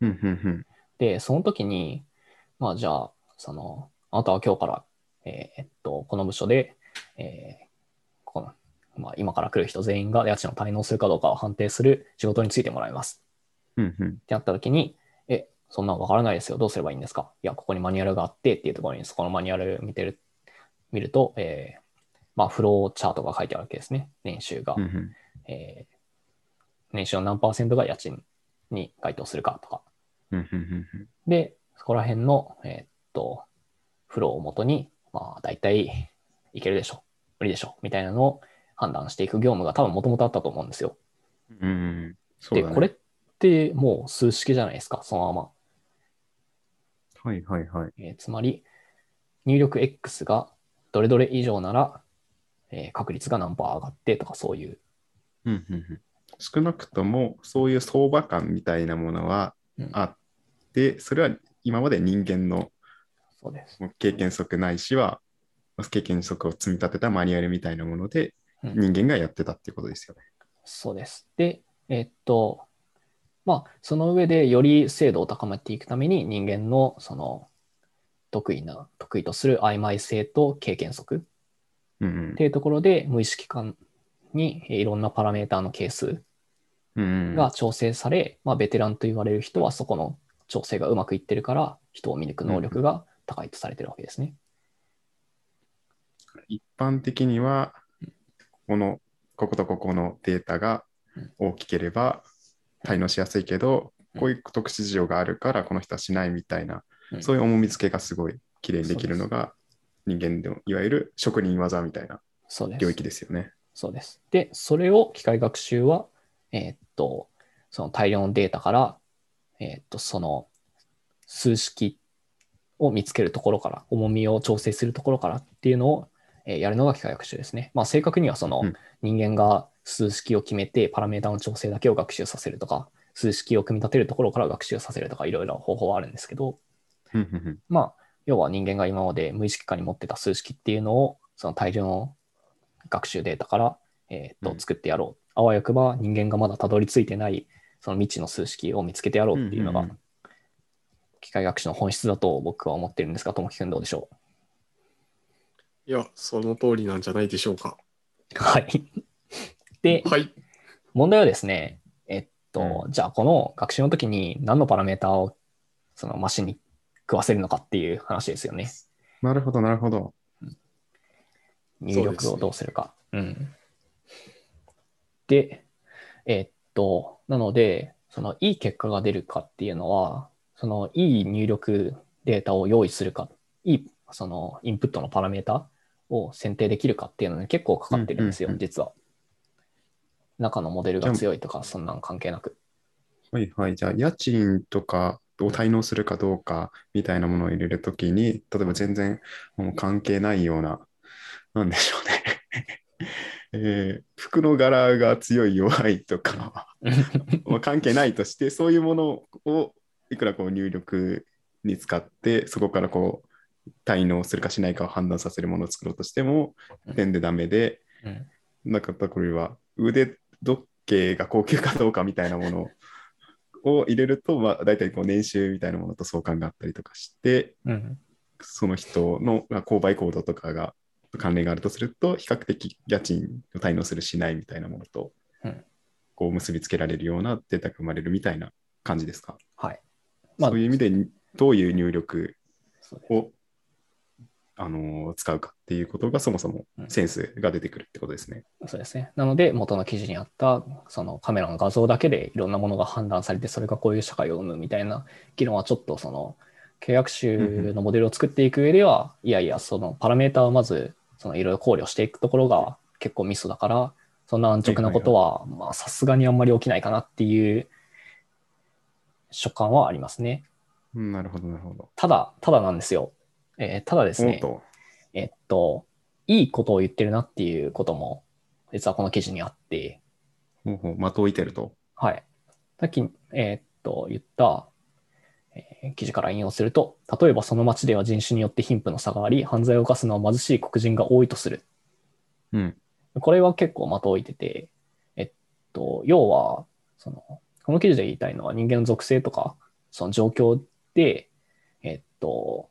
うんうんうん、でその時にまあじゃあそのあなたは今日から、この部署で、今から来る人全員が家賃を滞納するかどうかを判定する仕事についてもらいます、うんうん、ってなった時にそんなの分からないですよどうすればいいんですか、いやここにマニュアルがあってっていうところにそこのマニュアル見ると、まあ、フローチャートが書いてあるわけですね。年収が、うんうん年収の何%が家賃に該当するかとか、うんうんうん、でそこら辺の、フローをもとに、まあ、大体いけるでしょ無理でしょみたいなのを判断していく業務が多分もともとあったと思うんですよ、うんうんそうだね、でこれってもう数式じゃないですかそのまま。はいはいはいつまり入力 X がどれどれ以上なら、確率が何パー上がってとかそういう、うんうんうん、少なくともそういう相場感みたいなものはあって、うん、それは今まで人間のそうです経験則ないしは経験則を積み立てたマニュアルみたいなもので人間がやってたっていうことですよね、うん、そうです。でまあその上でより精度を高めていくために人間のその得意とする曖昧性と経験則、うんうん、っていうところで無意識間にいろんなパラメーターの係数が調整され、うんうんまあ、ベテランと言われる人はそこの調整がうまくいってるから人を見抜く能力が高いとされてるわけですね、うんうん、一般的にはこことここのデータが大きければ滞納しやすいけど、うん、こういう特殊事情があるからこの人はしないみたいなそういう重み付けがすごいきれいにできるのが人間のいわゆる職人技みたいな領域ですよね。そうです。で、それを機械学習は、その大量のデータから、その数式を見つけるところから重みを調整するところからっていうのを、やるのが機械学習ですね。まあ、正確にはその人間が数式を決めてパラメータの調整だけを学習させるとか数式を組み立てるところから学習させるとかいろいろ方法はあるんですけどまあ、要は人間が今まで無意識化に持ってた数式っていうのをその大量の学習データから、作ってやろう、うん、あわよくば人間がまだたどり着いてないその未知の数式を見つけてやろうっていうのが機械学習の本質だと僕は思ってるんですが、ともきくんどうでしょう。いやその通りなんじゃないでしょうか。はいで、はい、問題はですねじゃあこの学習の時に何のパラメータをそのマシンに食わせるのかっていう話ですよね。なるほどなるほど。入力をどうするか。そうですね。うん、でなのでそのいい結果が出るかっていうのはそのいい入力データを用意するかいいそのインプットのパラメータを選定できるかっていうのに結構かかってるんですよ、うんうんうん、実は。中のモデルが強いとかそんなん関係なく。はいはい。じゃあ家賃とかを滞納するかどうかみたいなものを入れるときに例えば全然関係ないようななんでしょうね服の柄が強い弱いとか関係ないとしてそういうものをいくらこう入力に使ってそこからこう滞納するかしないかを判断させるものを作ろうとしても点でダメで、うん、なんかこれは腕時計が高級かどうかみたいなものを入れると、まあ、大体こう年収みたいなものと相関があったりとかして、うん、その人の購買行動とかが関連があるとすると比較的家賃を滞納するしないみたいなものと、うん、こう結びつけられるようなデータが生まれるみたいな感じですか。はい、まあ、そういう意味でどういう入力を使うかっていうことがそもそもセンスが出てくるってことですね、うん、そうですね。なので元の記事にあったそのカメラの画像だけでいろんなものが判断されてそれがこういう社会を生むみたいな議論はちょっとその契約集のモデルを作っていく上では、うんうん、いやいやそのパラメータをまずそのいろいろ考慮していくところが結構ミソだから、そんな安直なことはまあさすがにあんまり起きないかなっていう所感はありますね。うん、なるほどなるほど。ただなんですよ。ただですね。いいことを言ってるなっていうことも実はこの記事にあって。ほうほう、的を射てると。はい。さっき言った。記事から引用すると、例えばその町では人種によって貧富の差があり、犯罪を犯すのは貧しい黒人が多いとする。うん、これは結構的を射てて、要はその、この記事で言いたいのは人間の属性とか、その状況で、そ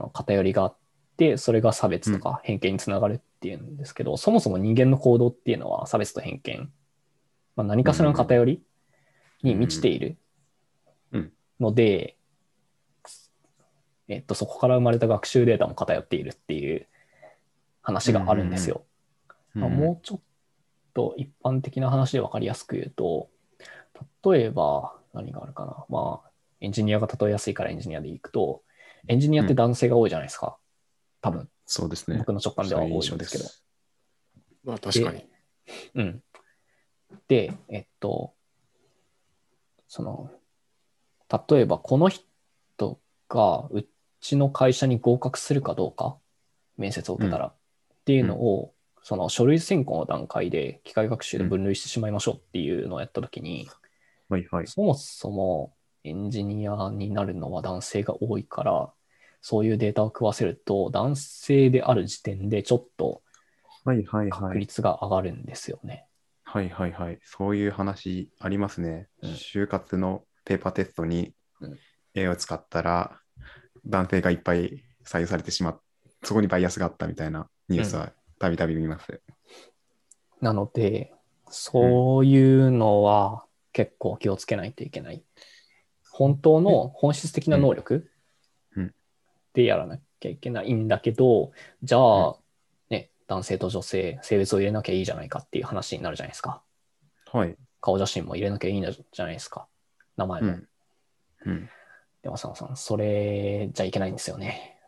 の偏りがあって、それが差別とか偏見につながるっていうんですけど、うん、そもそも人間の行動っていうのは差別と偏見、まあ、何かしらの偏りに満ちている。うんうんので、そこから生まれた学習データも偏っているっていう話があるんですよ。うんうんうん、もうちょっと一般的な話で分かりやすく言うと、例えば何があるかな、まあ、エンジニアが例えやすいからエンジニアでいくと、エンジニアって男性が多いじゃないですか、多分。そうですね。僕の直感では多いんですけど。まあ確かに。うん。で、その、例えばこの人がうちの会社に合格するかどうか面接を受けたらっていうのを、うん、その書類選考の段階で機械学習で分類してしまいましょうっていうのをやったときに、うんはいはい、そもそもエンジニアになるのは男性が多いからそういうデータを食わせると男性である時点でちょっと確率が上がるんですよね。はいはいはい、はいはいはい、そういう話ありますね、うん、就活のペーパーテストに絵を使ったら男性がいっぱい採用されてしまってそこにバイアスがあったみたいなニュースはたびたび見ます、うん、なのでそういうのは結構気をつけないといけない、本当の本質的な能力でやらなきゃいけないんだけど、じゃあ、ね、男性と女性性別を入れなきゃいいじゃないかっていう話になるじゃないですか、はい、顔写真も入れなきゃいいんじゃないですか、名前も、うんうん、でもさんそれじゃいけないんですよね。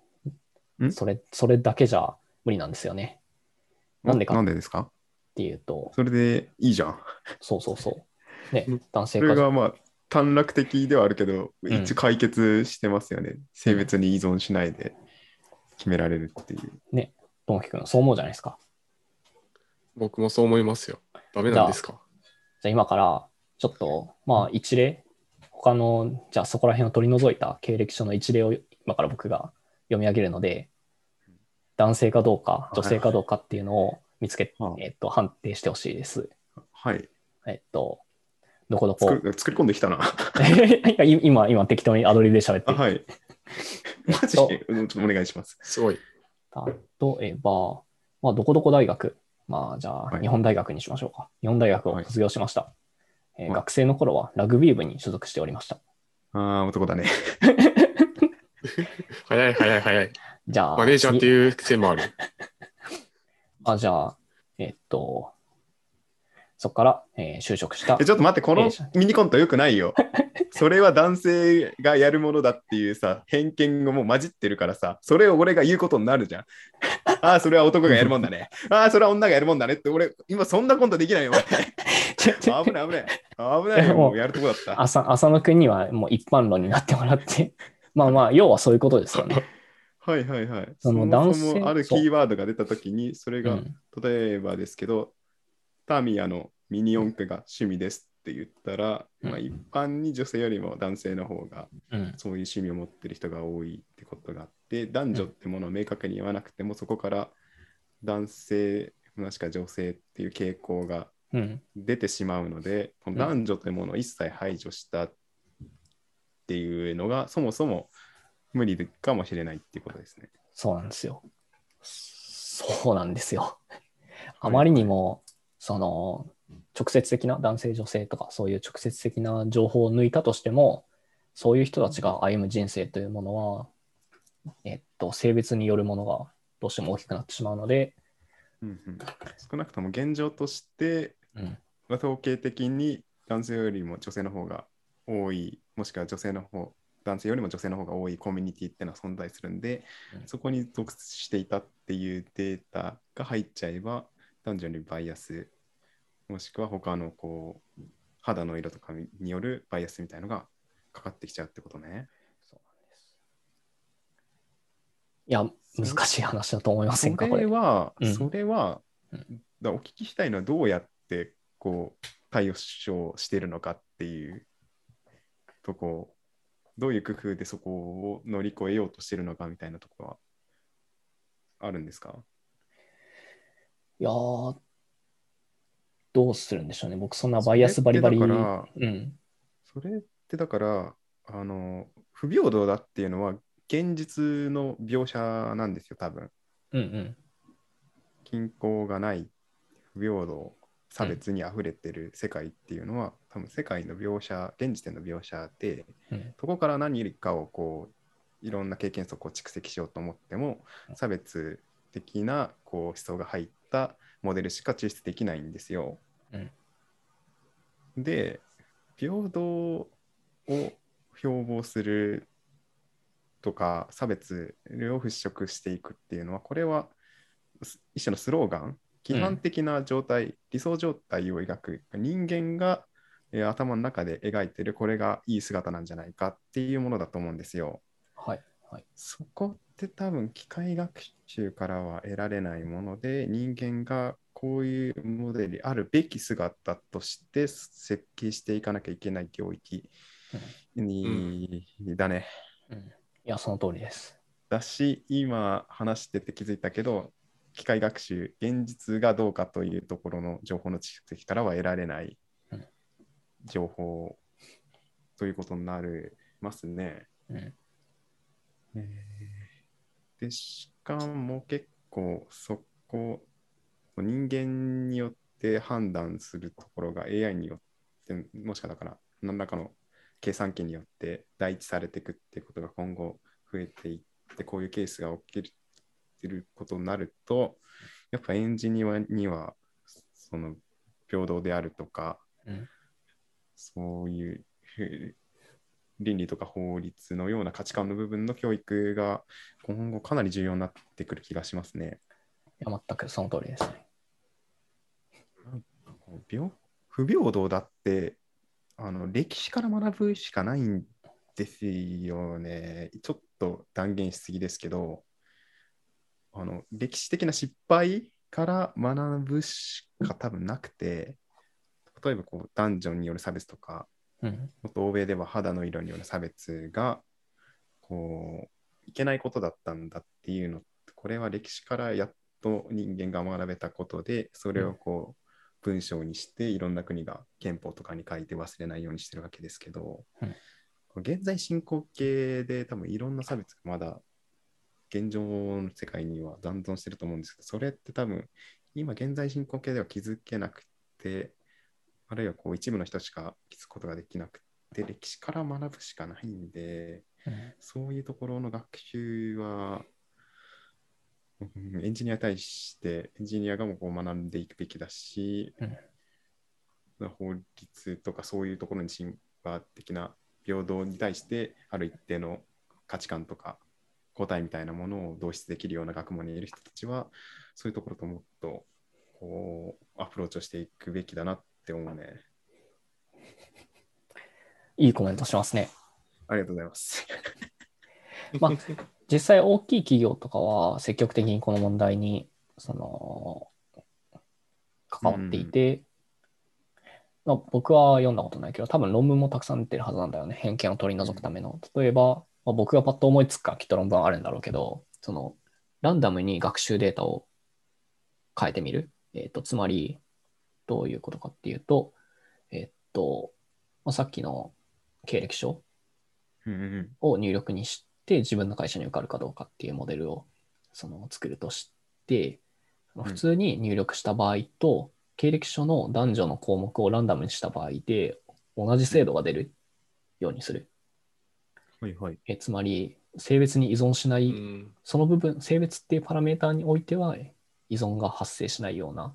それだけじゃ無理なんですよね。なんでか。なんでですか。っていうと。それでいいじゃん。そうそうそう。ね、男性化。それがまあ短絡的ではあるけど、うん、一応解決してますよね。性別に依存しないで決められるっていう。ね、ともきくんそう思うじゃないですか。僕もそう思いますよ。ダメなんですか。じゃあ今から。ちょっと、まあ、一例、他の、じゃあそこら辺を取り除いた経歴書の一例を今から僕が読み上げるので、男性かどうか、女性かどうかっていうのを見つけて、判定してほしいです。はい。どこどこ。作り込んできたな。今、適当にアドリブで喋ってる。はい。マジで、ちょっとお願いします。すごい。例えば、まあ、どこどこ大学、まあ、じゃあ、日本大学にしましょうか。はい、日本大学を卒業しました。はい、学生の頃はラグビー部に所属しておりました。ああ、男だね。早い。じゃあ、マネージャーっていう癖もある。あ、じゃあ、そこから、就職した。ちょっと待って、このミニコントよくないよ。それは男性がやるものだっていうさ、偏見がもう混じってるからさ、それを俺が言うことになるじゃん。ああ、それは男がやるもんだね。ああ、それは女がやるもんだねって、俺、今そんなコントできないよ。危ないよ、もうやるとこだった。浅野君にはもう一般論になってもらってまあ要はそういうことですよね。はい、そもあるキーワードが出たときにそれが、うん、例えばですけどタミヤのミニ四駆が趣味ですって言ったら、うん、まあ、一般に女性よりも男性の方がそういう趣味を持ってる人が多いってことがあって、うん、男女ってものを明確に言わなくてもそこから男性もしくは女性っていう傾向が出てしまうので、うん、この男女というものを一切排除したっていうのがそもそも無理かもしれないっていうことですね。そうなんですよあまりにもその直接的な男性女性とかそういう直接的な情報を抜いたとしてもそういう人たちが歩む人生というものは、性別によるものがどうしても大きくなってしまうので、うんうん、少なくとも現状として、うん、統計的に男性よりも女性の方が多いもしくは女性の方男性よりも女性の方が多いコミュニティっていうのは存在するんで、そこに属していたっていうデータが入っちゃえば、男女にバイアス、もしくは他のこう肌の色とかによるバイアスみたいのがかかってきちゃうってことね。そうなんです。いや、難しい話だと思いませんか、これは。それは、だお聞きしたいのはどうやってこう対処しているのかっていうとこ、どういう工夫でそこを乗り越えようとしているのかみたいなところはあるんですか？いやー、どうするんでしょうね。僕そんなバイアスバリバリに。それってだから、不平等だっていうのは現実の描写なんですよ、多分。均衡がない不平等、差別にあふれてる世界っていうのは、多分世界の描写、現時点の描写で、そこから何かをこういろんな経験則を蓄積しようと思っても、差別的なこう思想が入ったモデルしか抽出できないんですよ。で、平等を標榜するとか差別を払拭していくっていうのは、これは一種のスローガン、規範的な状態、理想状態を描く、人間が、頭の中で描いてるこれがいい姿なんじゃないかっていうものだと思うんですよ。そこって多分機械学習からは得られないもので、人間がこういうモデルあるべき姿として設計していかなきゃいけない領域に、だね、いやその通りです。だし今話してて気づいたけど、機械学習、現実がどうかというところの情報の蓄積からは得られない情報ということになりますね。でしかも結構そこ人間によって判断するところが AI によってもしかだから何らかの計算機によって代替されていくっていうことが今後増えていって、こういうケースが起きるっていうことになると、やっぱエンジニアにはその平等であるとか、そういう倫理とか法律のような価値観の部分の教育が今後かなり重要になってくる気がしますね。いや全くその通りですね。不平等だって歴史から学ぶしかないんですよね。ちょっと断言しすぎですけど、歴史的な失敗から学ぶしか多分なくて、例えばこう男女による差別とか、もっと欧米では肌の色による差別がこういけないことだったんだっていうのって、これは歴史からやっと人間が学べたことで、それをこう文章にしていろんな国が憲法とかに書いて忘れないようにしてるわけですけど、現在進行形で多分いろんな差別がまだ現状の世界には残存してると思うんですけど、それって多分今現在進行形では気づけなくて、あるいはこう一部の人しか気づくことができなくて、歴史から学ぶしかないんで、そういうところの学習は、エンジニアに対してエンジニアがもこう学んでいくべきだし、法律とかそういうところに神話的な平等に対してある一定の価値観とか答えみたいなものを導出できるような学問にいる人たちは、そういうところともっとこうアプローチをしていくべきだなって思うね。いいコメントしますね。ありがとうございます。まあ、実際大きい企業とかは積極的にこの問題にその関わっていて、まあ、僕は読んだことないけど多分論文もたくさん出てるはずなんだよね。偏見を取り除くための、例えば、まあ、僕がパッと思いつくからきっと論文あるんだろうけど、そのランダムに学習データを変えてみる、つまりどういうことかっていうと、まあ、さっきの経歴書を入力にして自分の会社に受かるかどうかっていうモデルをその作るとして、普通に入力した場合と経歴書の男女の項目をランダムにした場合で同じ精度が出るようにする、つまり性別に依存しない、その部分性別っていうパラメーターにおいては依存が発生しないような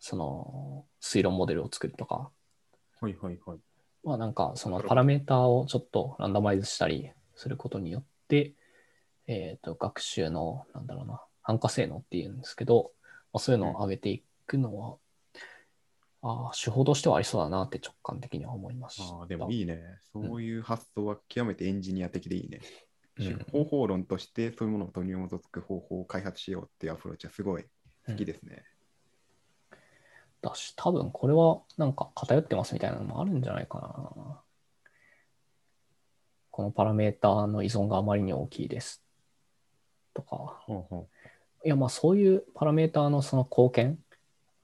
その推論モデルを作るとか、まあなんかそのパラメータをちょっとランダマイズしたりすることによって、学習のなんだろうな、反化性能っていうんですけど、まあ、そういうのを上げていくのは、ああ、手法としてはありそうだなって直感的には思いました。ああ、でもいいね。そういう発想は極めてエンジニア的でいいね。方法論としてそういうものを取り除く方法を開発しようっていうアプローチはすごい好きですね。だし、多分これはなんか偏ってますみたいなのもあるんじゃないかな。このパラメータの依存があまりに大きいですとか。ほうほう。いや、まあそういうパラメータのその貢献、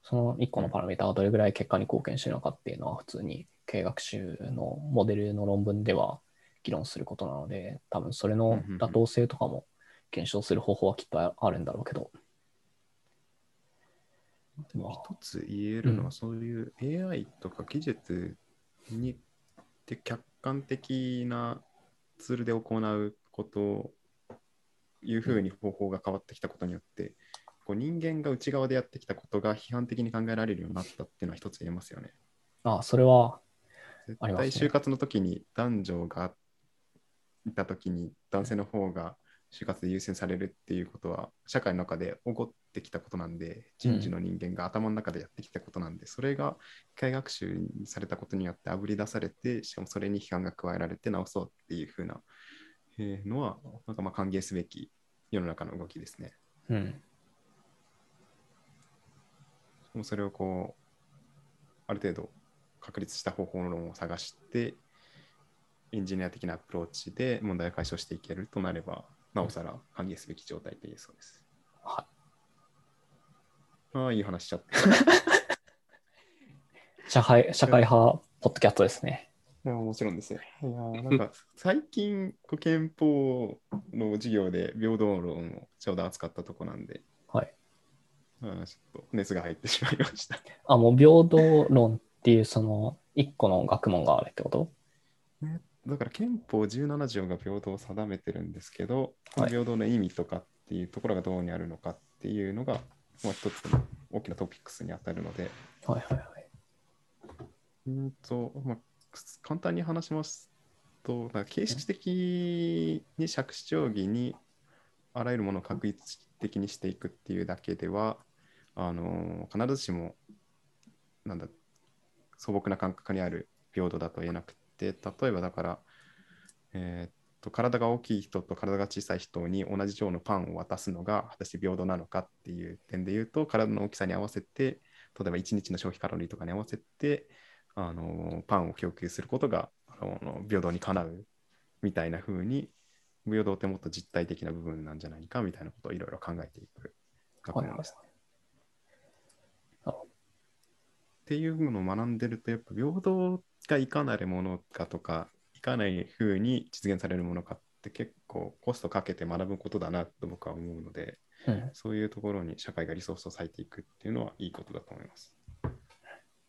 その1個のパラメータがどれぐらい結果に貢献してるのかっていうのは普通に機械学習のモデルの論文では議論することなので、多分それの妥当性とかも検証する方法はきっとあるんだろうけど、まあ、一つ言えるのはそういう AI とか技術にって客観的なツールで行うことをいうふうに方法が変わってきたことによってこう人間が内側でやってきたことが批判的に考えられるようになったっていうのは一つ言えますよね。ああ、それはありますね。絶対就活の時に男女がいた時に男性の方が就活で優先されるっていうことは社会の中で起こってきたことなんで、人事の人間が頭の中でやってきたことなんで、それが機械学習にされたことによってあぶり出されて、しかもそれに批判が加えられて直そうっていうふうなのはなんかまあ歓迎すべき世の中の動きですね。うん。もうそれをこうある程度確立した方法論を探してエンジニア的なアプローチで問題を解消していけるとなれば、なおさら歓迎すべき状態と言えそうです。はい。ああ、いい話しちゃった。社会派ポッドキャストですね。いや、もちろんですよ。いや、なんか最近憲法の授業で平等論をちょうど扱ったとこなんで、はい。ちょっと熱が入ってしまいました。あ、もう平等論っていうその一個の学問があるってこと？ね、だから憲法17条が平等を定めてるんですけど、はい、平等の意味とかっていうところがどうにあるのかっていうのが、まあ、一つの大きなトピックスにあたるので、はいはいはい。まあ、簡単に話しますと、形式的に杓子定規にあらゆるものを確率的にしていくっていうだけでは必ずしもなんだ素朴な感覚にある平等だと言えなくて、例えばだから、体が大きい人と体が小さい人に同じ量のパンを渡すのが果たして平等なのかっていう点で言うと、体の大きさに合わせて、例えば1日の消費カロリーとかに合わせてパンを供給することが平等にかなうみたいな風に、平等ってもっと実体的な部分なんじゃないかみたいなことをいろいろ考えていく学問ですね。っていうのを学んでると、やっぱ平等がいかなるものかとか、いかない風に実現されるものかって結構コストかけて学ぶことだなと僕は思うので、うん、そういうところに社会がリソースを割いていくっていうのはいいことだと思います。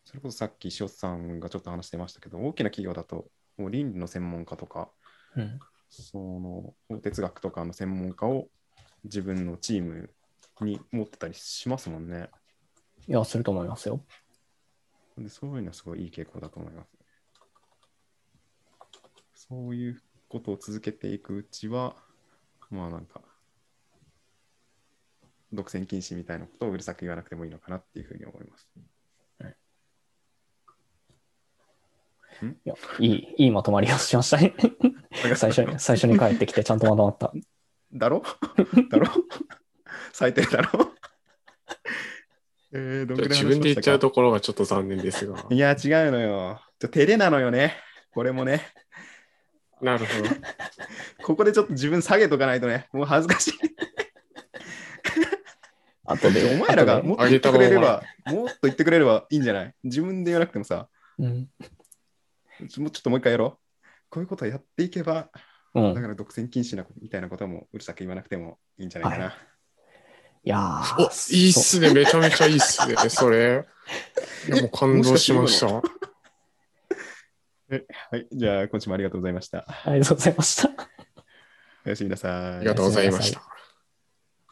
それこそさっき塩さんがちょっと話してましたけど、大きな企業だともう倫理の専門家とか、うん、その哲学とかの専門家を自分のチームに持ってたりしますもんね。いや、すると思いますよ。で、そういうのはすごいいい傾向だと思います。そういうことを続けていくうちは、まあなんか独占禁止みたいなことをうるさく言わなくてもいいのかなっていうふうに思います。いいまとまりをしましたね。最初に帰ってきてちゃんとまとまった。だろ最低だろ自分で言っちゃうところがちょっと残念ですが。いや、違うのよ。照れなのよね。これもね。なるほど。ここでちょっと自分下げとかないとね。もう恥ずかしい。あとで、お前らがもっと言ってくれれば、もっと言ってくれればいいんじゃない？自分で言わなくてもさ。うん。ちょっともう一回やろう。こういうことをやっていけば、うん、だから独占禁止なみたいなこともうるさく言わなくてもいいんじゃないかな。はい、いやー、いいっすね。めちゃめちゃいいっすね。それ。いや、もう感動しました。はい、じゃあ、今週もありがとうございました。ありがとうございました。おやすみなさい。ありがとうございました。